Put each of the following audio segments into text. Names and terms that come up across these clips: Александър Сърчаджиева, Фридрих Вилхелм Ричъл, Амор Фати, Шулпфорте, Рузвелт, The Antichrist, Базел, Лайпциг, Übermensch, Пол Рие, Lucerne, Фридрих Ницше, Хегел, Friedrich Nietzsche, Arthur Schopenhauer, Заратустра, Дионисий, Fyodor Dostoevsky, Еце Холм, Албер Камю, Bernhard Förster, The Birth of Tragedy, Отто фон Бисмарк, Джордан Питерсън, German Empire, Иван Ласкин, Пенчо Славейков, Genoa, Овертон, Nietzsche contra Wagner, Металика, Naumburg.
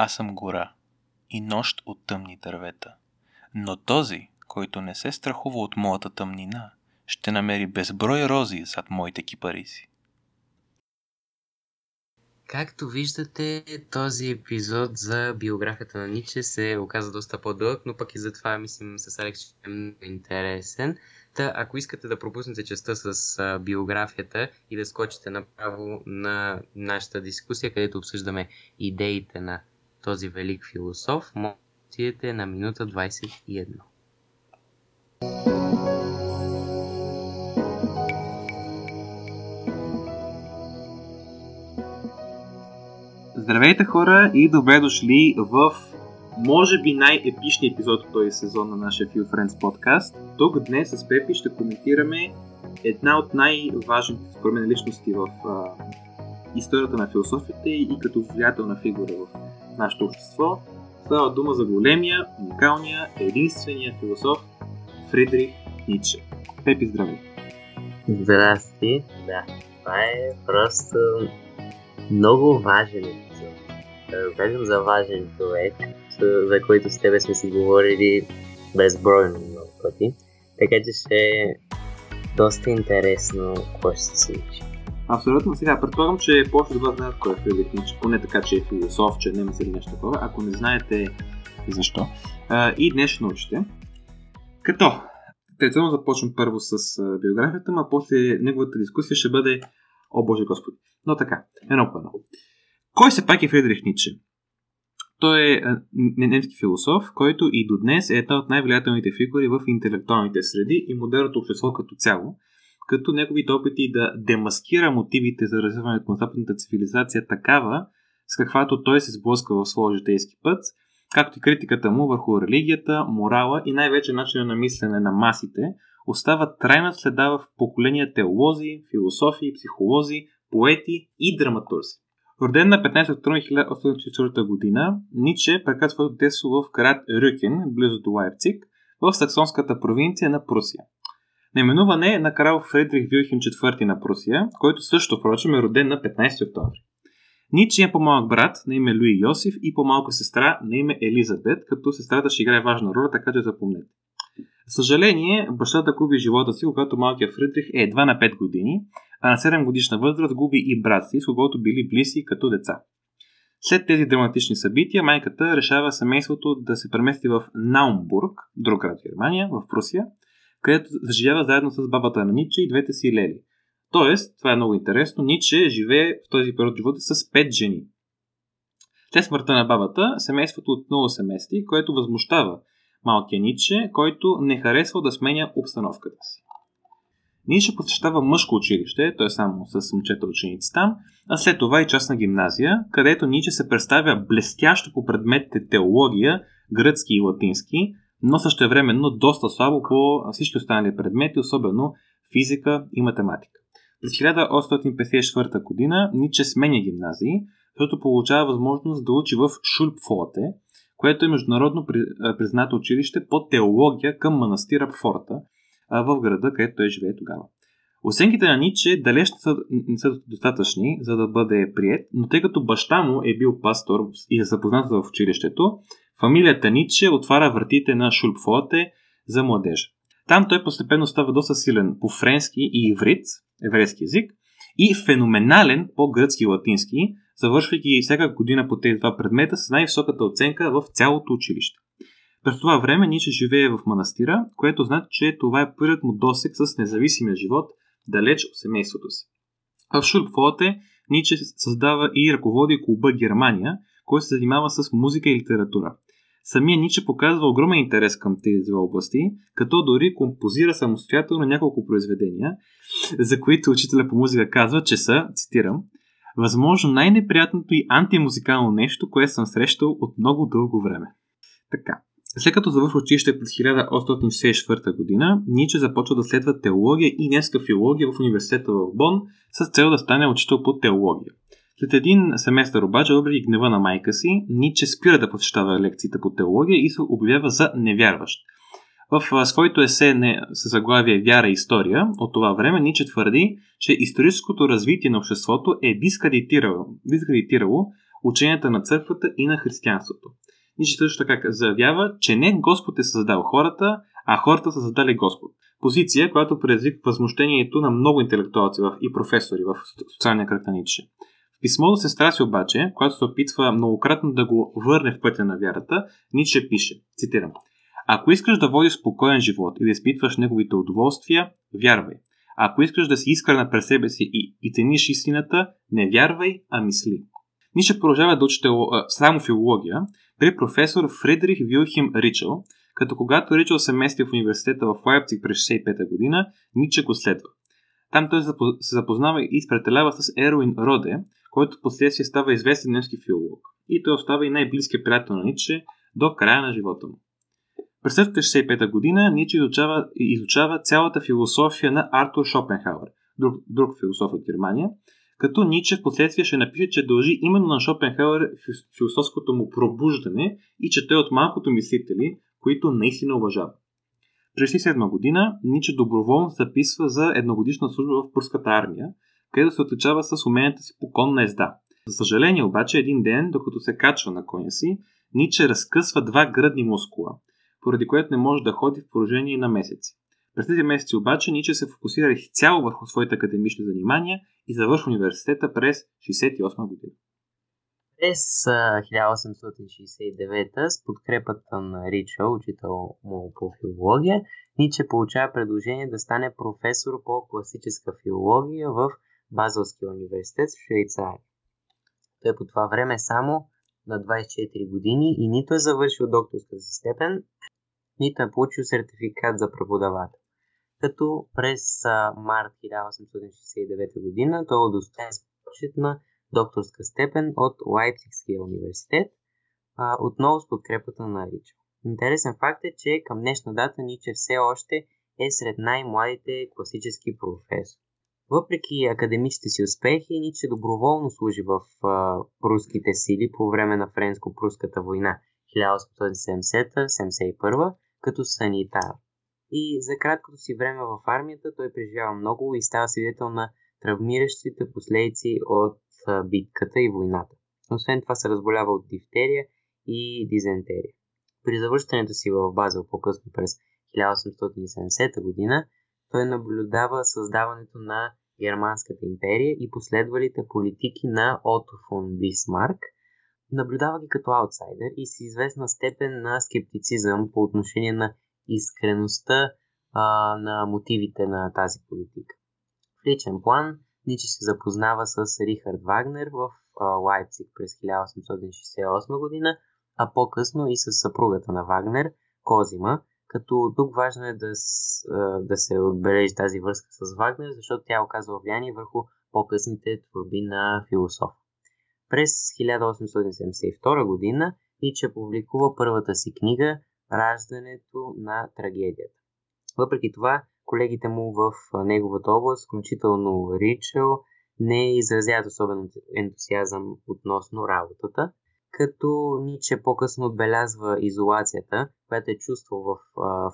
Аз съм гора и нощ от тъмни дървета, но този, който не се страхува от моята тъмнина, ще намери безброй рози зад моите кипариси. Както виждате, този епизод за биографията на Ниче се оказа доста по-дълъг, но пък и затова мислим с Алекс, че е много интересен. Та, ако искате да пропуснете частта с биографията и да скочите направо на нашата дискусия, където обсъждаме идеите на този велик философ, може да отидете на минута 21. Здравейте хора и добре дошли в може би най-епичния епизод от този сезон на нашия Few Friends подкаст. Тук днес с Пепи ще коментираме една от най-важните според мен личности в историята на философията и като влиятелна фигура в нашето общество. Става дума за големия, уникалния, единствения философ Фридрих Ницше. Пепи, здравей! Здрасти! Да, това е просто много важен епизод. Кажем за важен човек, за който с тебе сме си говорили безбройно много пъти. Така че ще е доста интересно какво ще се случи. Абсолютно. Сега предполагам, че по-добре знаят кой е Фридрих Ницше, поне така, че е философ, че е немец или нещо такова. Ако не знаете защо. И днес ще научите. Като традиционно започвам първо с биографията, а после неговата дискусия ще бъде О Боже Господи. Но така, едно по едно. Кой се пак е Фридрих Ницше? Той е немски философ, който и до днес е една от най-влиятелните фигури в интелектуалните среди и модерното общество като цяло, като неговите опити да демаскира мотивите за развиването на западната цивилизация такава, с каквато той се сблъсква в своя житейски път, както и критиката му върху религията, морала и най-вече начина на мислене на масите, остава трайна следа в поколения теолози, философи, психолози, поети и драматурзи. Роден на 15 октомври 1844 година, Ницше прекара своето детство в град Рюкен, близо до Лайпциг, в саксонската провинция на Прусия. Наименуване е на крал Фридрих Вилхелм IV на Прусия, който също, впрочем, е роден на 15 октомври. Ницше е по-малък брат на име Луи Йосиф и по-малка сестра на име Елизабет, като сестрата ще играе важна роля, така че запомнете. Съжаление, бащата губи живота си, когато малкият Фридрих е едва на 5 години, а на 7 годишна възраст губи и брат си, с когото били близки като деца. След тези драматични събития, майката решава семейството да се премести в Наумбург, друг град в Германия, в Прусия, където заживява заедно с бабата на Ницше и двете си лели. Тоест, това е много интересно, Ницше живее в този период живота с 5 жени. След смъртта на бабата, семейството отново се мести, което възмущава малкия Ницше, който не харесва да сменя обстановката си. Ницше посещава мъжко училище, той само с момчета ученици там, а след това и частна гимназия, където Ницше се представя блестящо по предметите теология, гръцки и латински, но същевременно доста слабо по всички останали предмети, особено физика и математика. През 1854 година Ницше сменя гимназии, защото получава възможност да учи в Шулпфорте, което е международно признато училище по теология към манастира Пфорта в града, където той живее тогава. Оценките на Ницше далеч не са достатъчни, за да бъде приет, но тъй като баща му е бил пастор и е запознат в училището, фамилията Ницше отваря вратите на Шулпфорте за младежа. Там той постепенно става доста силен по френски и иврит, еврейски език, и феноменален по гръцки и латински, завършвайки всяка година по тези два предмета с най-високата оценка в цялото училище. През това време Ницше живее в манастира, което значи, че това е първият му досег с независимия живот, далеч от семейството си. В Шулпфорте Ницше създава и ръководи клуба Германия, който се занимава с музика и литература. Самия Ницше показва огромен интерес към тези две области, като дори композира самостоятелно няколко произведения, за които учителя по музика казва, че са, цитирам, възможно най-неприятното и антимузикално нещо, което съм срещал от много дълго време. Така, след като завършва училище през 1864 година, Ницше започва да следва теология и немска филология в университета в Бон с цел да стане учител по теология. След един семестър обаче, въпреки гнева на майка си, Ницше спира да посещава лекциите по теология и се обявява за невярващ. В своето есе със заглавие Вяра и история от това време Ницше твърди, че историческото развитие на обществото е дискредитирало ученията на църквата и на християнството. Нищо също така заявява, че не Господ е създал хората, а хората са създали Господ. Позиция, която предизвиква възмущението на много интелектуалци и професори в социалния кръг на Ницше. В писмо до сестра си обаче, която се опитва многократно да го върне в пътя на вярата, Ницше пише, цитирам: "Ако искаш да водиш спокоен живот и да изпитваш неговите удоволствия, вярвай. Ако искаш да си искрена през себе си и цениш истината, не вярвай, а мисли." Ницше продължава да учи само филология при професор Фридрих Вилхелм Ричъл, като когато Ричъл се мести в университета в Лайпциг през 1965-та година, Ницше го следва. Там той се запознава и сприятелява с Ервин Роде, който в последствие става известен немски филолог. И той остава и най-близкият приятел на Ницше до края на живота му. През 1965-та година Ницше изучава цялата философия на Артур Шопенхауер, друг философ от Германия, като Ницше в последствие ще напише, че дължи именно на Шопенхауер философското му пробуждане и че той от малкото мислители, които наистина уважава. През 1967 година Ницше доброволно записва за едногодишна служба в Пруската армия, където се отличава с уменията си по конна езда. За съжаление обаче, един ден, докато се качва на коня си, Ницше разкъсва два гръдни мускула, поради което не може да ходи в положение на месеци. През тези месеци обаче Ницше се фокусира изцяло върху своите академични занимания и завършва университета през 1968 година. През 1869 с подкрепата на Ричъл, учител му по филология, Ницше получава предложение да стане професор по класическа филология в Базелския университет в Швейцария. Той по това време е само на 24 години и нито е завършил докторска си степен, нито е получил сертификат за преподавател. Като през март 1869 година той е удостоен с почет на докторска степен от Лайпцигския университет, отново с подкрепата на Ричъл. Интересен факт е, че към днешна дата Ницше все още е сред най-младите класически професори. Въпреки академичните си успехи, Ницше доброволно служи в пруските сили по време на Френско-пруската война 1870-71 като санитар. И за краткото си време в армията той преживява много и става свидетел на травмиращите последици от битката и войната. Освен това се разболява от дифтерия и дизентерия. При завръщането си в Базел по-късно през 1870 година той наблюдава създаването на Германската империя и последвалите политики на Отто фон Бисмарк. Наблюдава ги като аутсайдер и с известна степен на скептицизъм по отношение на искреността на мотивите на тази политика. В личен план Ницше се запознава с Рихард Вагнер в Лайпциг през 1868 година, а по-късно и с съпругата на Вагнер, Козима, като тук важно е да се отбележи тази връзка с Вагнер, защото тя оказва влияние върху по-късните творби на философ. През 1872 година Ницше публикува първата си книга «Раждането на трагедията». Въпреки това, колегите му в неговата област, включително Ричъл, не изразяват особен ентусиазъм относно работата, като Ницше по-късно отбелязва изолацията, която е чувствал в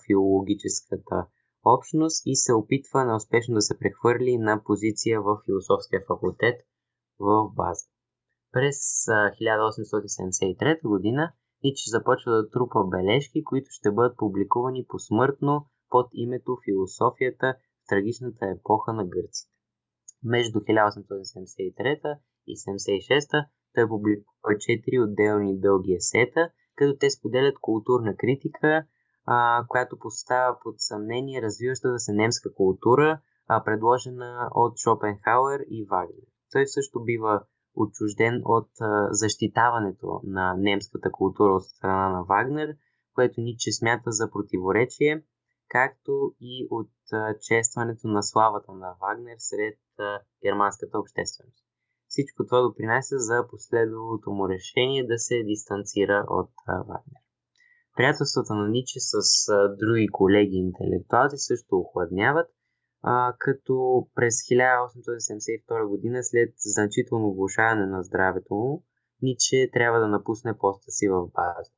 филологическата общност и се опитва неуспешно да се прехвърли на позиция в философския факултет в Базел. През 1873 година Ницше започва да трупа бележки, които ще бъдат публикувани посмъртно под името «Философията в трагичната епоха на гърците». Между 1873 и 1876 той публикува 4 отделни дълги есета, като те споделят културна критика, която поставя под съмнение развиващата се немска култура, предложена от Шопенхауер и Вагнер. Той също бива отчужден от защитаването на немската култура от страна на Вагнер, което Ницше смята за противоречие, както и от честването на славата на Вагнер сред германската общественост. Всичко това допринася за последвалото му решение да се дистанцира от Вагнер. Приятелствата на Ницше с други колеги интелектуалци също охладняват, като през 1872 година, след значително влошаване на здравето му, Ницше трябва да напусне поста си в Базел.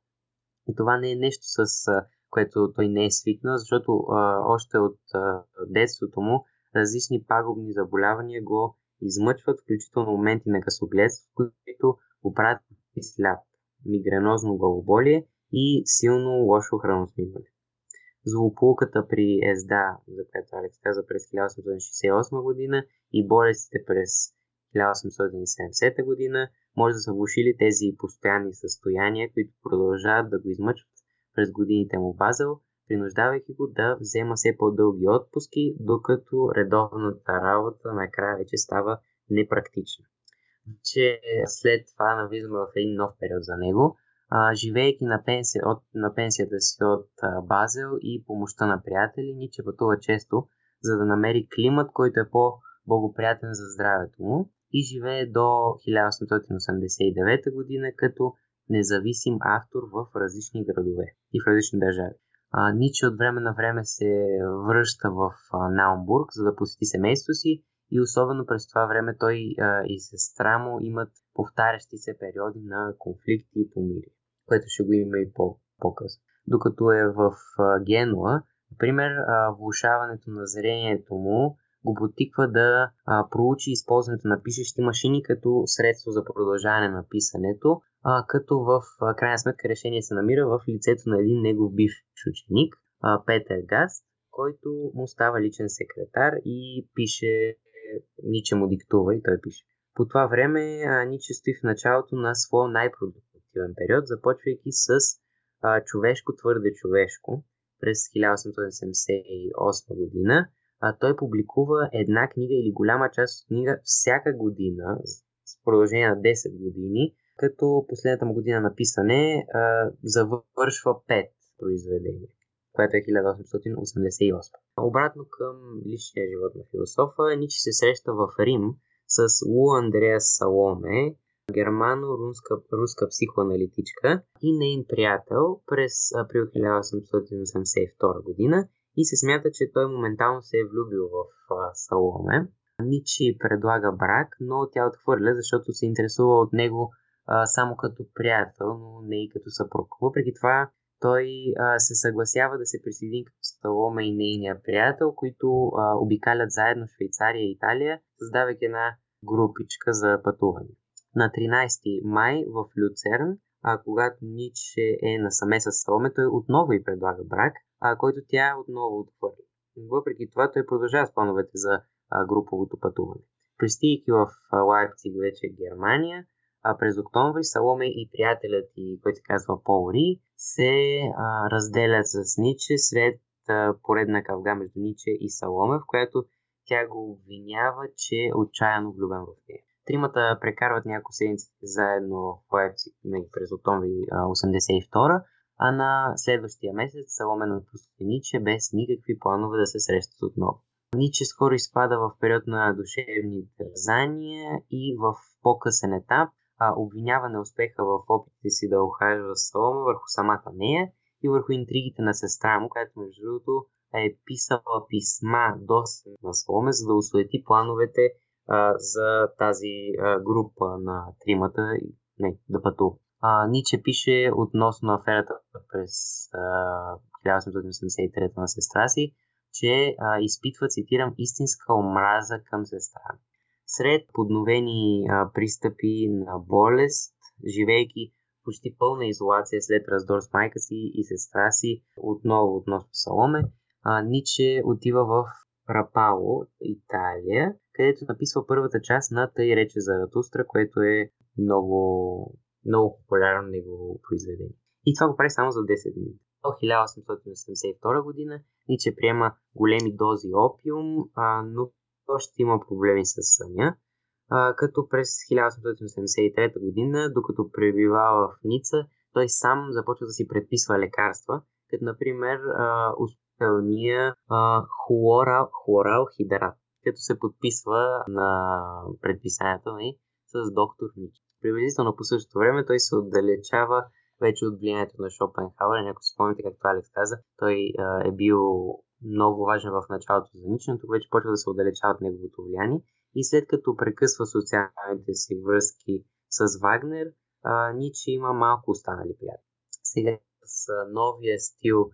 И това не е нещо, с което той не е свикнал, защото още от детството му различни пагубни заболявания го измъчват, включително моменти на късогледство, които поправят сляп, мигренозно главоболие и силно лошо храносмиване. Злополуката при езда, за която Алекс каза, през 1868 година и болестите през 1870 година може да са влошили тези постоянни състояния, които продължават да го измъчват през годините му в Базел, принуждавайки го да взема все по-дълги отпуски, докато редовната работа накрая вече става непрактична. Че след това навлизаме в един нов период за него, живеейки на пенсията си от Базел и помощта на приятели, Ниче пътува често, за да намери климат, който е по-благоприятен за здравето му, и живее до 1889 година като независим автор в различни градове и в различни държави. Ниче от време на време се връща в Наумбург, за да посети семейството си, и особено през това време той и сестра му имат повтарящи се периоди на конфликти и помирие, което ще го има и по-късно. Докато е в Генуа, например, влошаването на зрението му го потиква да проучи използването на пишещи машини като средство за продължаване на писането, като в крайна сметка решение се намира в лицето на един негов бивш ученик, Петър Гаст, който му става личен секретар и пише, Ниче му диктува и той пише. По това време Ниче стои в началото на своя най-продуктивен период, започвайки с Човешко твърде човешко през 1878 година. Той публикува една книга или голяма част от книга всяка година с продължение на 10 години, като последната му година на писане завършва 5 произведения, което е 1888. Обратно към личния живот на философа, Ниче се среща в Рим с Лу Андреас-Саломе, германо-руска психоаналитичка и нейн приятел, през април 1882 година, и се смята, че той моментално се е влюбил в Саломе. Ниче й предлага брак, но тя отхвърля, защото се интересува от него само като приятел, но не и като съпруг. Въпреки това, той се съгласява да се присъедини към Саломе и нейния приятел, които обикалят заедно Швейцария и Италия, създавайки една групичка за пътуване. На 13 май в Люцерн, когато Ниче е насаме с Саломе, той отново й предлага брак, който тя отново отхвърли. Въпреки това, той продължава с плановете за груповото пътуване. Пристигайки в Лайпциг, вече Германия, през октомври Саломе и приятелят ѝ, който се казва Пол Рие, се разделят с Ниче след поредна кавга между Ниче и Саломе, в която тя го обвинява, че е отчаяно влюбен в нея. Тримата прекарват няколко седмици заедно в Лайпциг през октомври 1982, а на следващия месец Саломе напуска Ниче без никакви планове да се срещат отново. Ниче скоро изпада в период на душевни дързания и в по-късен етап обвинява неуспеха в опитите си да ухажва Саломе върху самата нея и върху интригите на сестра му, която между другото е писала писма до на Саломе, за да осуети плановете за тази група на тримата да пътува. Ниче пише относно аферата през 1883 на сестра си, че изпитва, цитирам, истинска омраза към сестра. Сред подновени пристъпи на болест, живейки почти пълна изолация след раздор с майка си и сестра си, отново относно Саломе, Ниче отива в Рапало, Италия, където написва първата част на Тъй рече Заратустра, което е много популярно негово произведение. И това го прави само за 10 дни. До 1882 година Ниче приема големи дози опиум, но още има проблеми с съня, като през 1883 година, докато пребивава в Ница, той сам започва да си предписва лекарства, като например успелния хлоралхидрат, като се подписва на предписанията ни с доктор Ниче. Приблизително по същото време той се отдалечава вече от влиянието на Шопенхауер. Някой спомните, както Алекс каза, той е бил много важен в началото за Ниче, но тук вече почва да се отдалечава от неговото влияние. И след като прекъсва социалните си връзки с Вагнер, Ниче има малко останали приятели. Сега с новия стил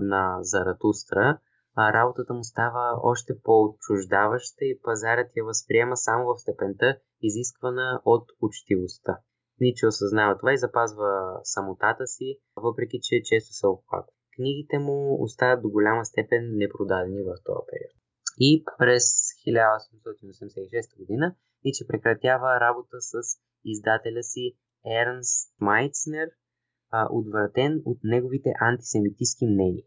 на Заратустра, работата му става още по-отчуждаваща и пазарът я възприема само в степента, изисквана от учтивостта. Ниче осъзнава това и запазва самотата си, въпреки че често се оплаква. Книгите му остават до голяма степен непродадени в този период. И през 1886 година Ниче прекратява работа с издателя си Ernst Schmeitzner, отвратен от неговите антисемитистки мнения.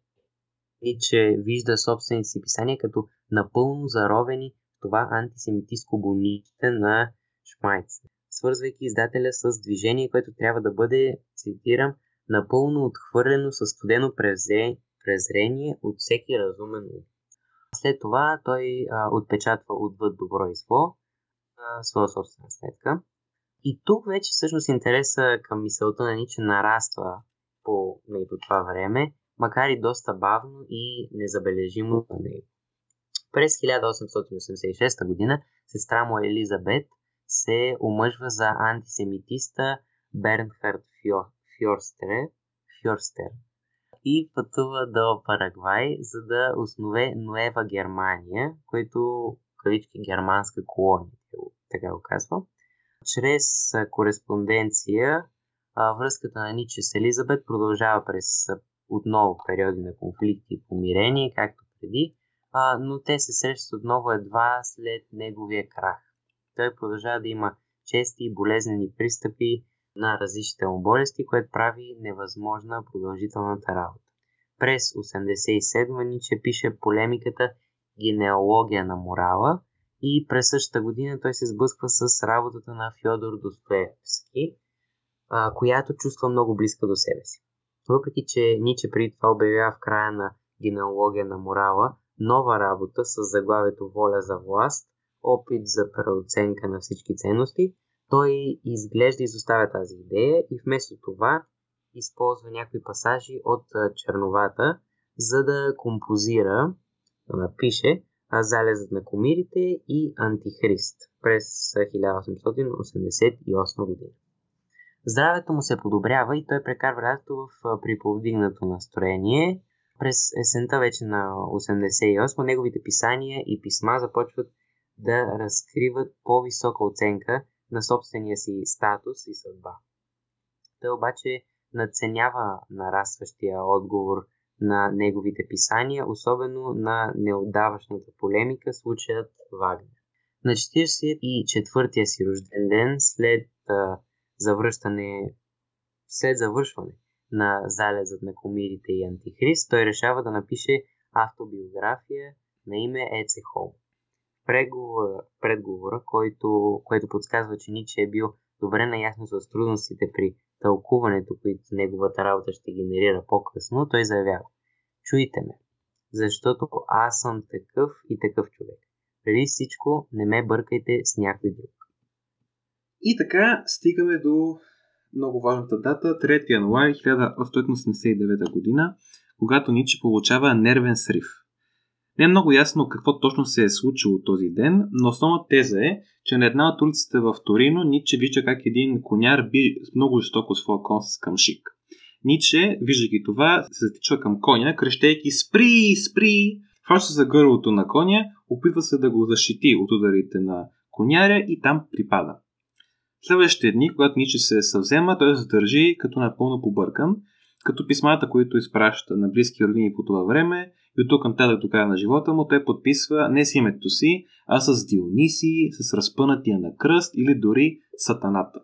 Ниче вижда собствените си писания като напълно заровени в това антисемитистко болнище на Шмайцнер, свързвайки издателя с движение, което трябва да бъде, цитирам, напълно отхвърлено със студено презрение от всеки разумен ум. След това той отпечатва отвъд добро и зло, своя собствена сметка. И тук вече всъщност интереса към мисълта на Ниче нараства по това време, макар и доста бавно и незабележимо на него. През 1886 година сестра му Елизабет се омъжва за антисемитиста Бернхард Фьорстер и пътува до Парагвай, за да основе Нуева Германия, който кавички германска колония, така го казва. Чрез кореспонденция връзката на Ниче с Елизабет продължава през отново периоди на конфликти и помирение, както преди, но те се срещат отново едва след неговия крах. Той продължава да има чести и болезнени пристъпи на различните му болести, което прави невъзможна продължителната работа. През 1987 Ниче пише полемиката «Генеалогия на морала» и през същата година той се сблъсква с работата на Фьодор Достоевски, която чувства много близка до себе си. Въпреки че Ниче преди това обявява в края на «Генеалогия на морала» нова работа с заглавието «Воля за власт», опит за преоценка на всички ценности, той изглежда изоставя тази идея и вместо това използва някои пасажи от Черновата, за да композира, да напише «Залезът на комирите» и «Антихрист» през 1888 година. Здравето му се подобрява и той прекарва лятото в приповдигнато настроение. През есента вече на 1988 неговите писания и писма започват да разкриват по-висока оценка на собствения си статус и съдба. Той обаче надценява нарастващия отговор на неговите писания, особено на неотдавашната полемика случаят Вагнер. На 44-я си рожден ден след завършване на залезът на комирите и антихрист, той решава да напише автобиография на име Еце Холм. Предговора, което подсказва, че Ниче е бил добре наясно с трудностите при тълкуването, които неговата работа ще генерира по-късно, той заявява: «Чуйте ме, защото аз съм такъв и такъв човек. Преди всичко не ме бъркайте с някой друг». И така стигаме до много важната дата, 3 януари 1889 година, когато Ниче получава нервен срив. Не е много ясно какво точно се е случило този ден, но основната теза е, че на една от улиците в Торино Ниче вижда как един коняр би много жестоко своя кон с камшик. Ниче, виждайки това, се затичва към коня, крещейки «Спри! Спри!», хваща за гърлото на коня, опитва се да го защити от ударите на коняря и там припада. Следващите дни, когато Ниче се съвзема, той се държи като напълно побъркан, като писмата, които изпраща на близки родини по това време и от тук към тази до края на живота му, той подписва не с името си, а с Дионисий, с разпънатия на кръст или дори Сатаната. В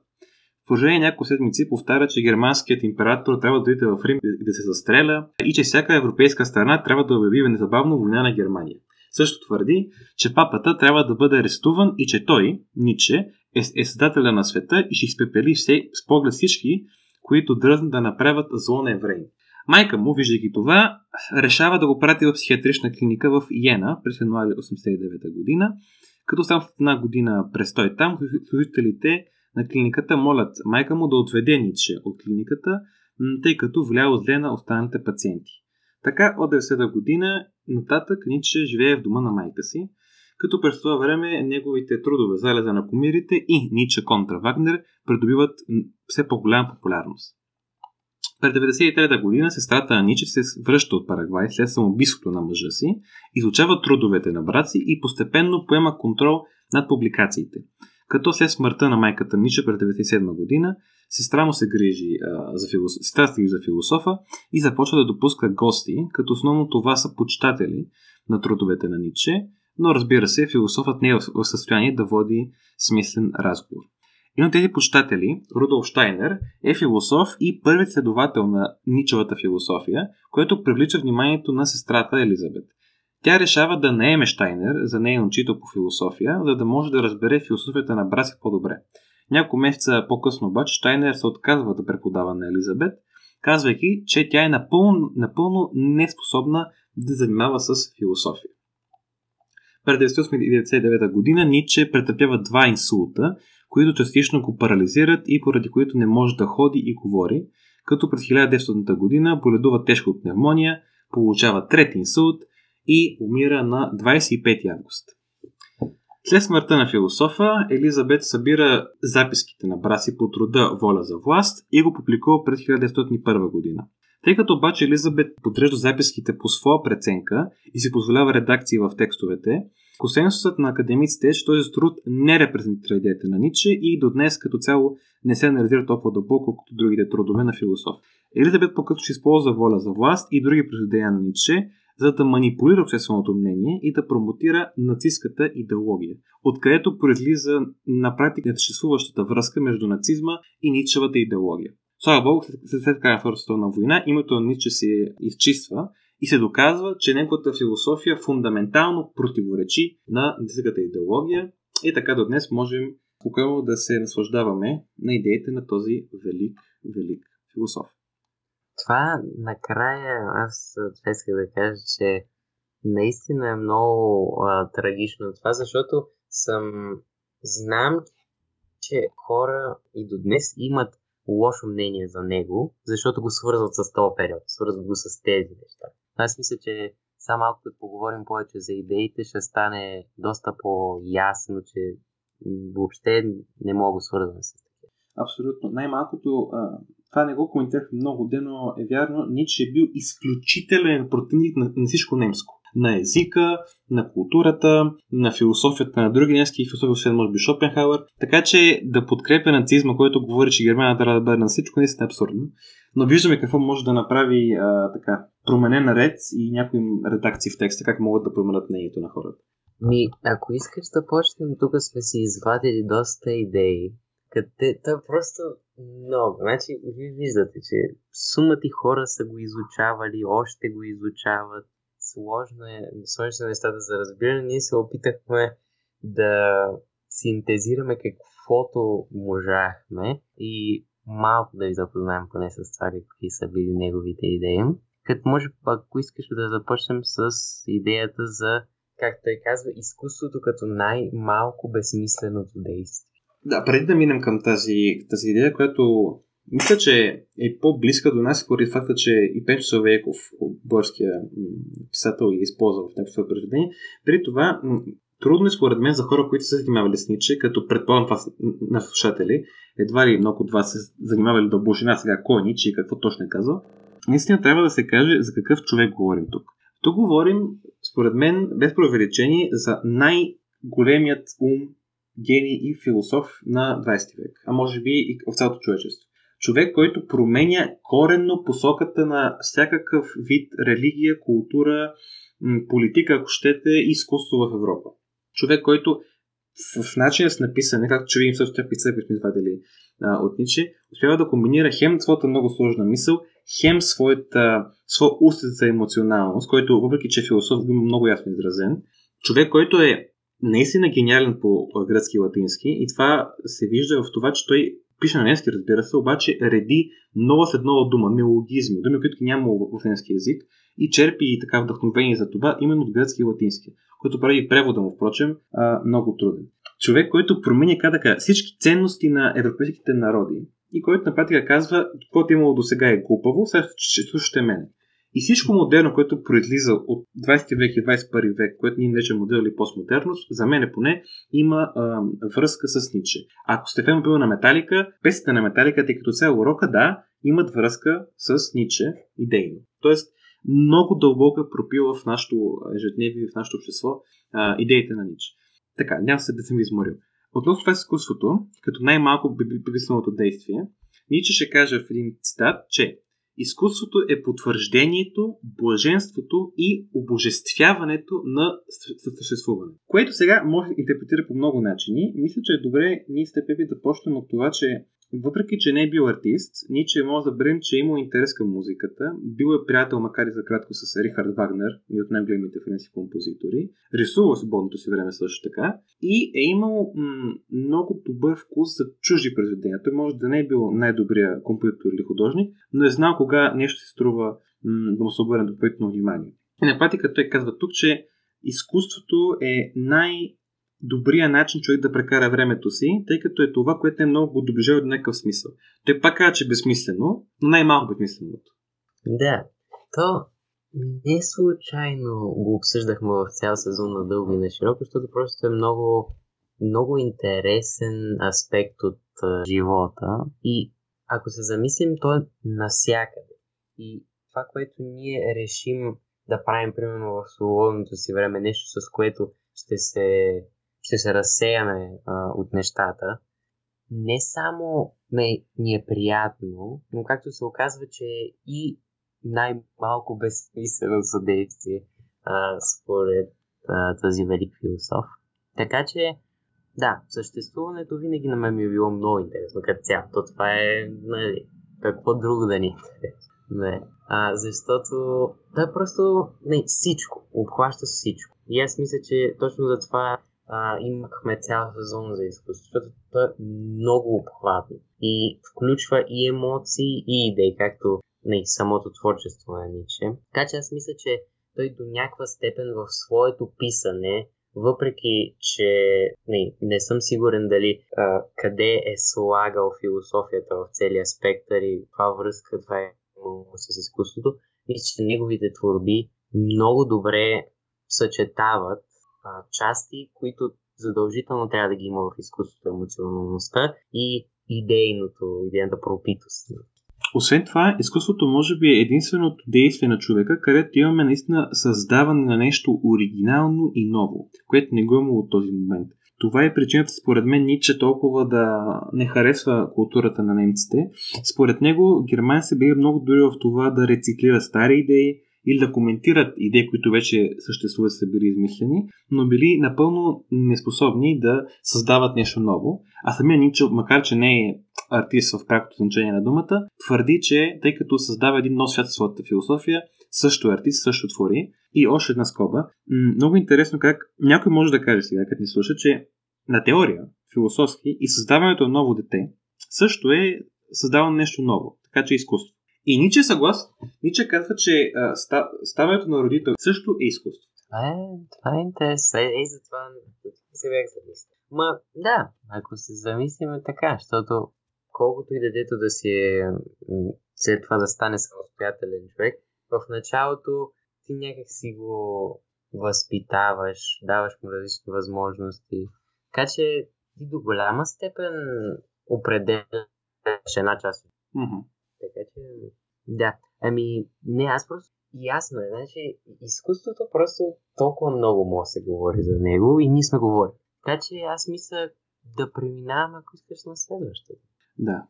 продължение няколко седмици повтаря, че германският император трябва да иде в Рим и да се застреля и че всяка европейска страна трябва да обяви незабавно война на Германия. Също твърди, че папата трябва да бъде арестуван и че той, Ниче, е създателя на света и ще изпепели с поглед всички, които дръзнат да направят зло на евреи. Майка му, виждайки това, решава да го прати в психиатрична клиника в Йена през януари 1989 година, като само след една година престой там, служителите на клиниката молят майка му да отведе Ниче от клиниката, тъй като влиял зле на останалите пациенти. Така от 90-та година нататък Ниче живее в дома на майка си, като през това време неговите трудове «Залеза на комирите» и «Ниче контра Вагнер» придобиват все по-голяма популярност. През 1993 година сестрата на Ниче се връща от Парагвай след самоубийството на мъжа си, изучава трудовете на брат си и постепенно поема контрол над публикациите, Като след смъртта на майката Нише през 1997 година, сестра му се грижи за философа и започва да допуска гости, като основно това са почитатели на трудовете на Ницше, но разбира се, философът не е в състояние да води смислен разговор. Един от тези почитатели, Рудолф Штайнер, е философ и първият следовател на Ничевата философия, който привлича вниманието на сестрата Елизабет. Тя решава да наеме Штайнер за нейен учител по философия, за да може да разбере философията на братя по-добре. Няколко месеца по-късно обаче Штайнер се отказва да преподава на Елизабет, казвайки, че тя е напълно неспособна да занимава с философия. През 1998-1999 година Ницше претърпява 2 инсулта, които частично го парализират и поради които не може да ходи и говори, като през 1900 година боледува тежко от пневмония, получава 3 инсулт и умира на 25 август. След смъртта на философа, Елизабет събира записките на бра си по труда "Воля за власт" и го публикува през 1901 година. Тъй като обаче Елизабет подрежда записките по своя преценка и си позволява редакции в текстовете, консенсусът на академиците е, че този труд не репрезентира идеята на Ницше и до днес като цяло не се анализира толкова дълбоко, колкото другите трудове на философ. Елизабет по-късно ще използва "Воля за власт" и други произведения на Ницше, за да манипулира общественото мнение и да промотира нацистката идеология, откъдето произлиза на практика несъществуващата връзка между нацизма и Ницшевата идеология. Слава Богу, след края на Втората световна война името на Ницше се изчиства и се доказва, че неговата философия фундаментално противоречи на нацистката идеология и така до днес можем спокойно да се наслаждаваме на идеите на този велик философ. Това накрая аз това искам да кажа, че наистина е много трагично това, защото знам, че хора и до днес имат лошо мнение за него, защото го свързват с този период, свързват го с тези неща. Аз мисля, че само малко като поговорим повече за идеите, ще стане доста по-ясно, че въобще не мога да свързвам с това. Абсолютно. Най-малкото... Това не го коментирах много ден, но е вярно, Ницше е бил изключителен противник на всичко немско. На езика, на културата, на философията на други немски философи, освен може би Шопенхауер. Така че да подкрепя нацизма, който говори, че Германия трябва да бъде на всичко, наистина е абсурдно. Но виждаме какво може да направи променен ред и някои редакции в текста, как могат да променят мнението на хората. Ако искаш да почнем, тук сме си извадили доста идеи. Това просто много. Значи, вие виждате, че сумати хора са го изучавали, още го изучават. Сложно е нещата за разбиране. Ние се опитахме да синтезираме каквото можахме и малко да ви запознаем поне с това, какви са били неговите идеи. Като може, ако искаш да започнем с идеята за, както той казва, изкуството като най-малко безсмисленото действие. Да, преди да минем към тази идея, която мисля, че е по-близка до нас, поради факта, че и Пенчо Славейков, българския писател, е използвал в някакво произведение. Преди това, трудно е според мен за хора, които са занимавали с Ницше, като предполагам на слушатели, едва ли много от вас са занимавали дълбочина сега кой е Ницше и какво точно е казал. Наистина трябва да се каже за какъв човек говорим тук. Тук говорим, според мен, без преувеличение, за най-големият ум, гений и философ на 20 век, а може би и в цялото човечество. Човек, който променя коренно посоката на всякакъв вид религия, култура, политика, ако щете, изкуство в Европа. Човек, който в начина с написане, както че видим също писали, които сме извадили от Ницше, успява да комбинира хем своята много сложна мисъл, хем своя усет за емоционалност, който, въпреки че философ, има много ясно изразен. Човек, който е наистина гениален по гръцки и латински и това се вижда в това, че той пише на немски, разбира се, обаче реди нова след нова дума, неологизми, думи, които няма в немски език и черпи така вдъхновение за това именно от гръцки и латински, което прави превода му, впрочем, много труден. Човек, който променя всички ценности на европейските народи и който на практика казва, което имало до сега е глупаво, сега ще слушате мене. И всичко модерно, което произлиза от 20 век и 21 век, което ние наричаме модерно или постмодерност, за мен поне има връзка с Ницше. Ако сте фен бил на Металика, песните на Металика, тъй като цял урока, да, имат връзка с Ницше идейно. Тоест, много дълбока пропила в нашото ежедневие, в нашето общество идеите на Ницше. Така, няма се да съм изморил. Относно това с изкуството, като най-малко безмисленото действие, Ницше ще каже в един цитат, че изкуството е потвърждението, блаженството и обожествяването на съществуване. Което сега може да интерпретира по много начини. Мисля, че е добре ние с теб да почнем от това, че въпреки, че не е бил артист, Ницше може да забравим, че е имал интерес към музиката, бил е приятел, макар и за кратко, с Рихард Вагнер, и от най-големите френски композитори, рисувал свободното си време също така и е имал много добър вкус за чужди произведения. Той може да не е бил най-добрия композитор или художник, но е знал кога нещо се струва да му се обърне допълнително внимание. И на практика той казва тук, че изкуството е добрия начин човек да прекара времето си, тъй като е това, което е много го доближава до някакъв смисъл. Той пак казва, че е безсмислено, но най-малко безсмисленото. Да, то не случайно го обсъждахме в цял сезон на дълго и на широко, защото просто е много, много интересен аспект от живота и ако се замислим, то е навсякъде. И това, което ние решим да правим, примерно в свободното си време, нещо с което ще се разсеяме от нещата, не само ни е приятно, но както се оказва, че и най-малко безсмислено съдействие според този велик философ. Така че, да, съществуването винаги на мен ми е било много интересно, като цяло. То това е, нали, какво друго да ни е интересно. Не. Защото да, просто всичко, обхваща всичко. И аз мисля, че точно за това имахме цял сезон за изкуство, защото това е много обхватно и включва и емоции, и идеи, както самото творчество на Ницше. Така че аз мисля, че той до някаква степен в своето писане, въпреки че не съм сигурен дали къде е слагал философията в целия спектър и това връзка, това е с изкуството, и че неговите творби много добре съчетават части, които задължително трябва да ги има в изкуството, емоционалността и идейната пропитост. Освен това, изкуството може би е единственото действие на човека, където имаме наистина създаване на нещо оригинално и ново, което не го имало от този момент. Това е причината, според мен, Ницше толкова да не харесва културата на немците. Според него, Германия се бие много дори в това да рециклира стари идеи или да коментират идеи, които вече съществуват, са били измислени, но били напълно неспособни да създават нещо ново. А самия Ницше, макар че не е артист в прякото значение на думата, твърди, че тъй като създава един нов свят в своята философия, също е артист, също твори. И още една скоба. Много интересно как някой може да каже сега, като ни слуша, че на теория, философски, и създаването на ново дете също е създаване нещо ново, така че изкуство. И Ницше е съгласен. Ницше казва, че ставането на родител също е изкуство. Това е интересно. И затова се бях замисля. Ма да, ако се замислиме така, защото колкото и детето да си е след това да стане самостоятелен човек, в началото ти някак си го възпитаваш, даваш му различни възможности. Така че ти до голяма степен определяш една част. Така че, да. Аз просто ясно е. Значи, изкуството просто толкова много може да се говори за него и ние сме говорили. Така че аз мисля да преминавам, ако искаш, на следващото. Да.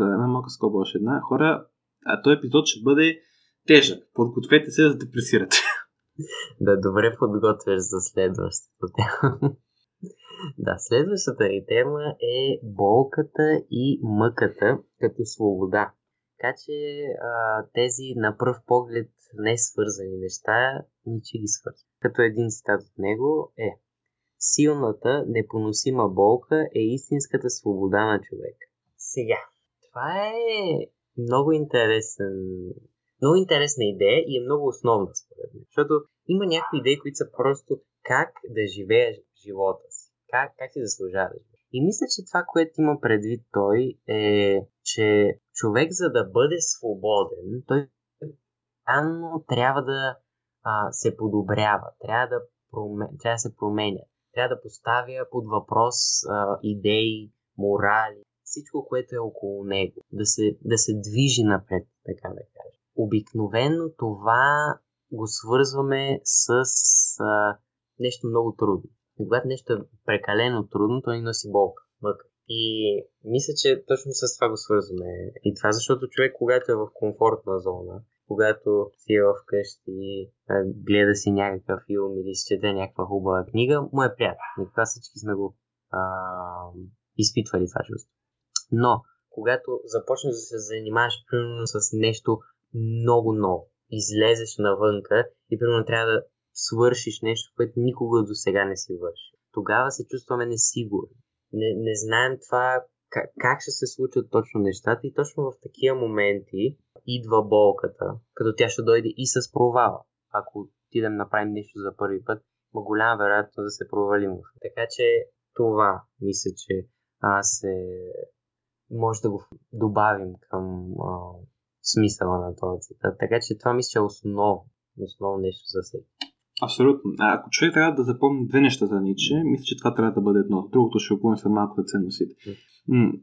Една малка скоба още една. Хора, този епизод ще бъде тежък. Подгответе се да депресирате. Да, добре подготвяш за следващата тема. Да, следващата ни тема е болката и мъката като свобода. Така че тези на пръв поглед не свързани неща, Ницше ги свързва. Като един цитат от него е: силната, непоносима болка е истинската свобода на човека. Сега, това е много интересна идея и е много основна според мен. Защото има някои идеи, които са просто как да живееш живота си. Как си заслужава. И мисля, че това, което има предвид той, е, че човек, за да бъде свободен, той трябва да се подобрява, трябва да се променя, трябва да поставя под въпрос идеи, морали, всичко, което е около него, да се движи напред, така да кажа. Обикновено това го свързваме с нещо много трудно. когато нещо е прекалено трудно, той носи болка, мъка. И мисля, че точно с това го свързваме. И това, защото човек, когато е в комфортна зона, когато си е вкъщи, гледа си някакъв филм или си чете някаква хубава книга, му е приятно. И това всички сме го изпитвали това чувство. Но, когато започнеш да се занимаваш примерно с нещо много ново, излезеш навънка и примерно трябва да свършиш нещо, което никога до сега не си върши, тогава се чувстваме несигурни. Не знаем това как ще се случат точно нещата и точно в такива моменти идва болката, като тя ще дойде и с провала. Ако отидем направим нещо за първи път, има голяма вероятност да се провалим. Така че това, мисля, че може да го добавим към смисъла на този цитат. Така че това мисля, че е основно нещо за всеки. Абсолютно. Ако човек трябва да запомни две неща за Ниче, мисля, че това трябва да бъде едно. Другото ще опомня след малко за ценностите.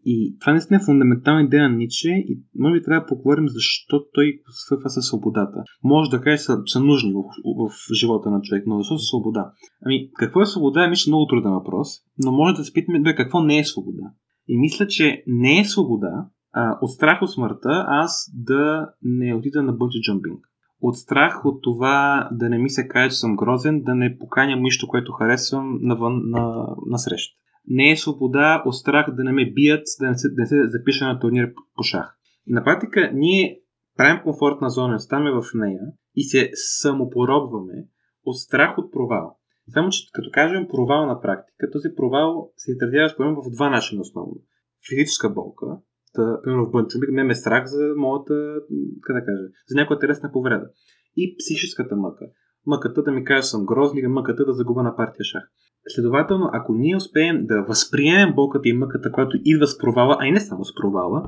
И това наистина е фундаментална идея на Ниче и може би трябва да поговорим защо той свърва със свободата. Може да кажа, са нужни в живота на човек, но защо са свобода? Ами, какво е свобода е мисля много труден въпрос, но може да се питаме, какво не е свобода? И мисля, че не е свобода от страх от смъртта аз да не отида на бънчи джампинг. От страх от това да не ми се каже, че съм грозен, да не поканям нищо, което харесвам на среща. Не е свобода от страх да не ме бият, да не се запиша на турнир по шах. На практика ние правим комфортна зона, оставаме в нея и се самопоробваме от страх от провал. Само, че като кажем провал на практика, този провал се изразява според мен в два начина основно. Физическа болка, примерно в бънчубик, ме страх за за някоя телесна повреда. И психическата мъка. Мъката да ми кажа, съм грозен, или мъката да загуба на партия шах. Следователно, ако ние успеем да възприемем болката и мъката, която идва с провала, а и не само с провала,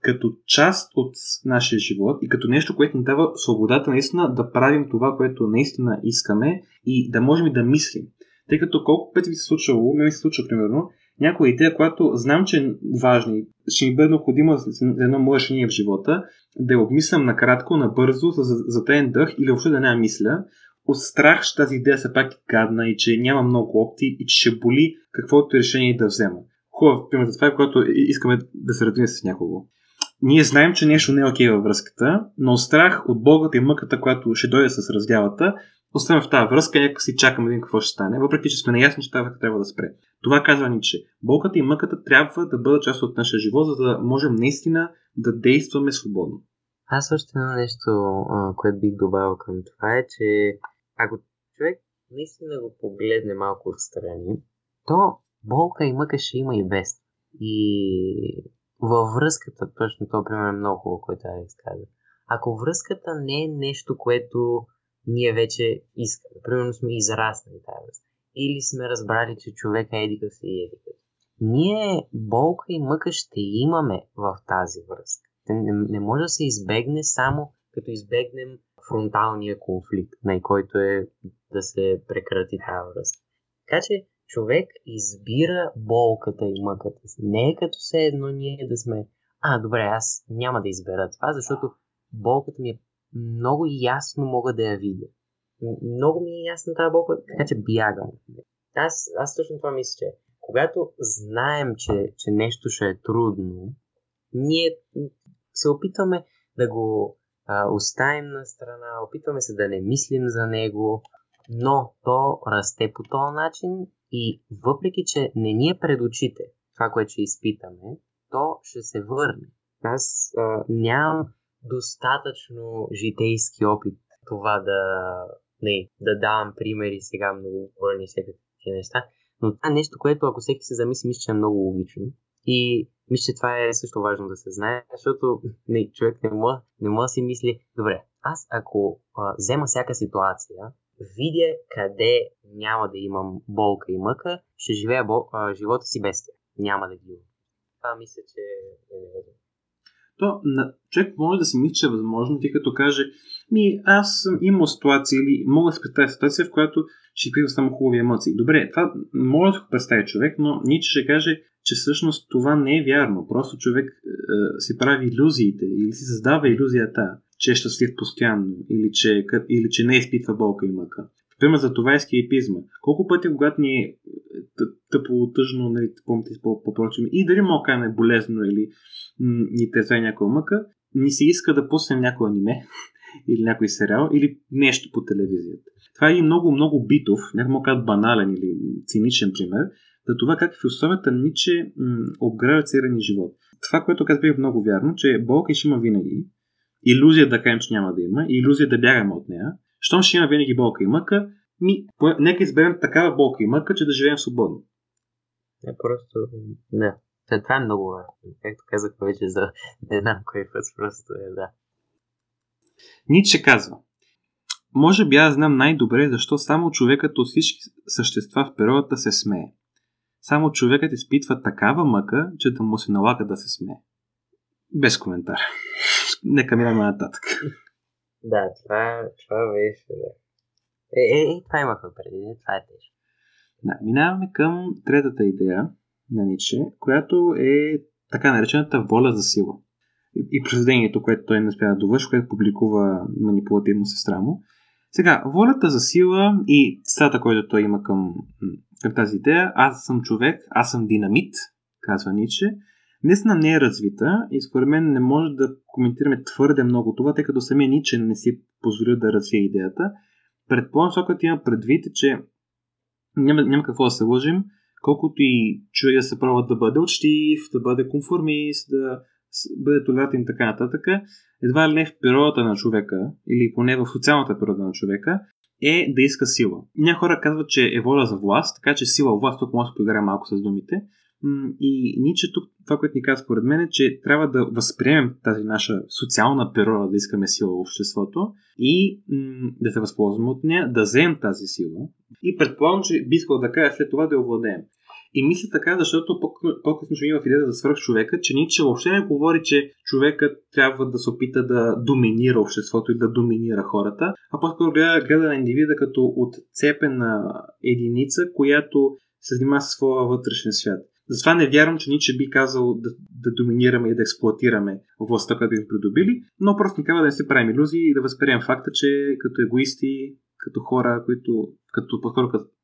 като част от нашия живот и като нещо, което ни дава свободата наистина да правим това, което наистина искаме и да можем и да мислим. Тъй като колко пъти ви се случвало, ми се случва примерно, някоя идея, която знам, че е важна и ще ми бъде необходима за едно мое решение в живота, да я обмислям накратко, набързо, за таен дъх или въобще да няма мисля, от страх, че тази идея се пак е гадна и че няма много опции и че ще боли каквото решение да взема. Хубаво, пример за това, когато искаме да се радваме с някого. Ние знаем, че нещо не е окей във връзката, но от страх от болката и мъката, която ще дойде с раздялата, оставаме в тази връзка, някак си чакаме един какво ще стане, въпреки че сме наясни, че това трябва да спре. Това казва Ниче. Болката и мъката трябва да бъдат част от нашия живот, за да можем наистина да действаме свободно. Аз още едно нещо, което бих добавил към това е, че ако човек наистина го погледне малко отстрани, то болка и мъка ще има и без. И във връзката, точно това пример е много хубаво, което трябва да изказвам. Ако връзката не е нещо, което ние вече искаме, примерно сме израснали тази връзка, или сме разбрали, че човека едика си и едика. Ние болка и мъка ще имаме в тази връзка. Не може да се избегне само като избегнем фронталния конфликт, на който е да се прекрати тази връзка. Така че човек избира болката и мъката си. Не е като все едно ние да сме добре, аз няма да избера това, защото болката ми е много ясно мога да я видя. Много ми е ясна тази болка, така че бягам. Аз точно това мисля, че когато знаем, че нещо ще е трудно, ние се опитваме да го оставим на страна, опитваме се да не мислим за него, но то расте по този начин и въпреки, че не ни е пред очите това, което ще изпитаме, то ще се върне. Аз нямам достатъчно житейски опит това да давам примери сега много върни всякакви неща, но това нещо, което ако всеки се замисли, мисля, че е много логично и мисля, че това е също важно да се знае, защото човек не може да си мисли, добре, аз ако взема всяка ситуация, видя къде няма да имам болка и мъка, ще живея живота си без тях. Няма да ги имам. Това мисля, че е невъзможно. То човек може да си мисли, че е възможно, тъй като каже, аз съм имал ситуация или мога да се представя ситуация, в която ще изпитвам само хубави емоции. Добре, това може да го представи човек, но Ниче ще каже, че всъщност това не е вярно. Просто човек си прави илюзиите или си създава илюзията, че е щастлив постоянно или че не изпитва болка и мъка. Пример за това е ескейпизма. Колко пъти, когато ни е тъпо, тъжно, нали, помните, по-прочим, и дали малка не е болезно или ни тезае някоя мъка, ни се иска да пуснем някой аниме или някой сериал или нещо по телевизията. Това е и много битов, някакво казват банален или циничен пример, за това как философията Ниче обграда целия живот. Това, което казва, е много вярно, че болка ще има винаги, илюзия да кажем, че няма да има, илюзия да бягаме от нея. Щом ще има винаги болка и мъка, нека изберем такава болка и мъка, че да живеем свободно. Това е много важно. Както казах вече за не знам кой път, просто е да. Ниче казва: може би аз знам най-добре защо само човекът от всички същества в природата се смее. Само човекът изпитва такава мъка, че да му се налага да се смее. Без коментар. Нека минаме нататък. Да, това беше. Това имахме преди, това е тежко. Да, минаваме към третата идея на Ниче, която е така наречената воля за сила. И произведението, което той не успя да довърши, което публикува манипулативно сестра му. Сега, волята за сила и цитата, която той има към тази идея, аз съм човек, аз съм динамит, казва Ниче, наистина не е развита и според мен не може да коментираме твърде много това, тъй като самия Ниче не си позволил да развие идеята. Предполагам, сокът има предвид, че няма какво да се лъжим, колкото и човек да се пробва да бъде учтив, да бъде конформист, да бъде толерантен и така нататък, едва ли не в природата на човека, или поне в социалната природа на човека, е да иска сила. Някои хора казват, че е воля за власт, така че сила, власт, тук може да поиграе малко с думите. И Ниче тук, това, което ни казва според мен, е, че трябва да възприемем тази наша социална природа, да искаме сила в обществото и да се възползваме от нея, да вземем тази сила. И предполагам, че би искал да кажа след това да я овладеем. И мисля така, защото по-късно ще има в идеята за свърх човека, че Ниче въобще не говори, че човекът трябва да се опита да доминира обществото и да доминира хората, а по-скоро гледа на индивида като отцепена единица, която се занимава със своя вътрешен свят. Затова не вярвам, че Ниче би казал да доминираме и да експлоатираме властта, която бихме придобили, но просто не трябва да не се правим илюзии и да възприемем факта, че като егоисти, като хора, като